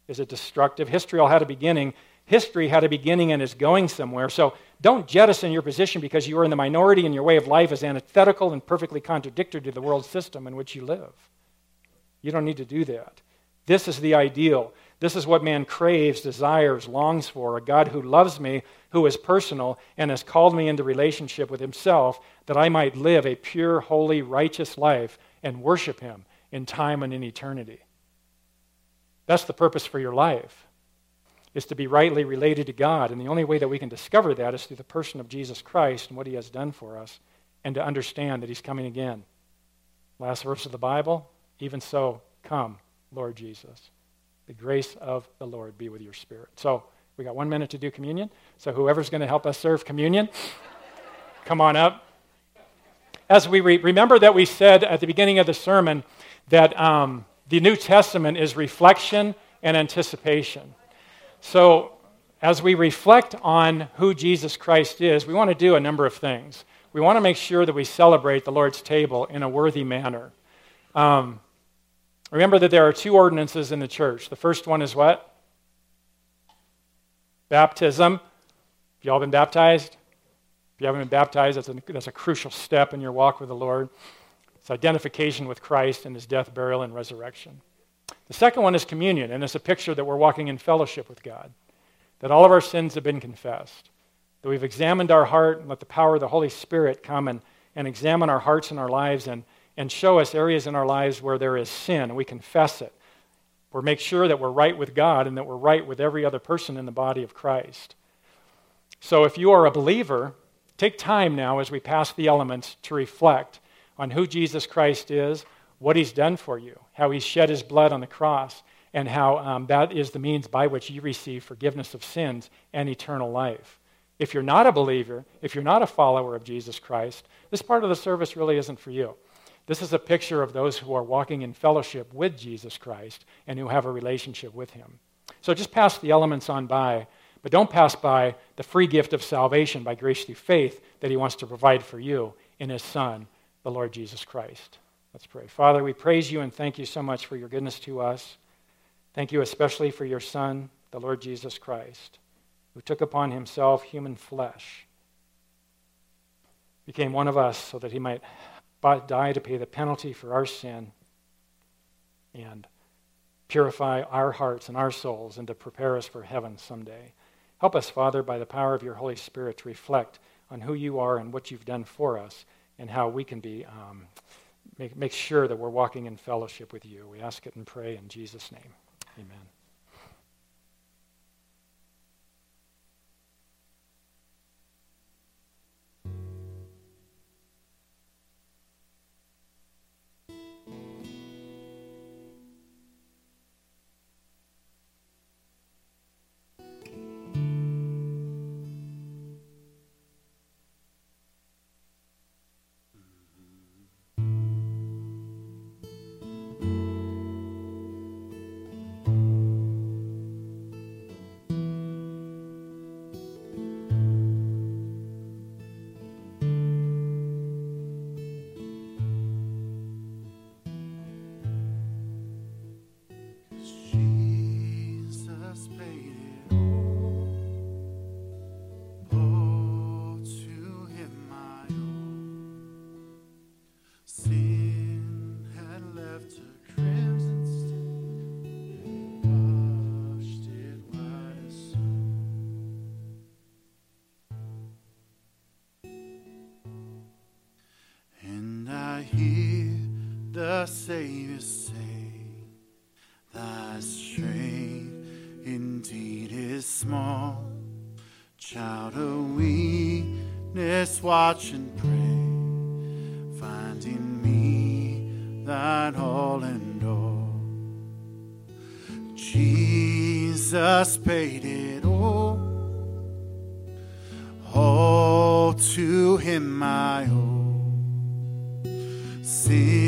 Is it destructive? History all had a beginning. History had a beginning and is going somewhere. So don't jettison your position because you are in the minority and your way of life is antithetical and perfectly contradictory to the world system in which you live. You don't need to do that. This is the ideal. This is what man craves, desires, longs for, a God who loves me, who is personal, and has called me into relationship with himself that I might live a pure, holy, righteous life and worship him in time and in eternity. That's the purpose for your life, is to be rightly related to God. And the only way that we can discover that is through the person of Jesus Christ and what he has done for us, and to understand that he's coming again. Last verse of the Bible, even so, come, Lord Jesus. The grace of the Lord be with your spirit. So we got 1 minute to do communion. So whoever's going to help us serve communion, come on up. As we remember that we said at the beginning of the sermon that the New Testament is reflection and anticipation. So as we reflect on who Jesus Christ is, we want to do a number of things. We want to make sure that we celebrate the Lord's table in a worthy manner. Remember that there are two ordinances in the church. The first one is what? Baptism. Have you all been baptized? If you haven't been baptized, that's a crucial step in your walk with the Lord. It's identification with Christ and his death, burial, and resurrection. The second one is communion, and it's a picture that we're walking in fellowship with God, that all of our sins have been confessed, that we've examined our heart, and let the power of the Holy Spirit come and examine our hearts and our lives and show us areas in our lives where there is sin, and we confess it. Or make sure that we're right with God and that we're right with every other person in the body of Christ. So if you are a believer, take time now as we pass the elements to reflect on who Jesus Christ is, what he's done for you, how he shed his blood on the cross, and how that is the means by which you receive forgiveness of sins and eternal life. If you're not a believer, if you're not a follower of Jesus Christ, this part of the service really isn't for you. This is a picture of those who are walking in fellowship with Jesus Christ and who have a relationship with him. So just pass the elements on by, but don't pass by the free gift of salvation by grace through faith that he wants to provide for you in his Son, the Lord Jesus Christ. Let's pray. Father, we praise you and thank you so much for your goodness to us. Thank you especially for your Son, the Lord Jesus Christ, who took upon himself human flesh, became one of us so that he might die to pay the penalty for our sin and purify our hearts and our souls and to prepare us for heaven someday. Help us, Father, by the power of your Holy Spirit to reflect on who you are and what you've done for us and how we can be make sure that we're walking in fellowship with you. We ask it and pray in Jesus' name. Amen. The Savior say, thy strength indeed is small. Child of weakness, watch and pray, find in me thine all and all. Jesus paid it all, all to him I owe. Sin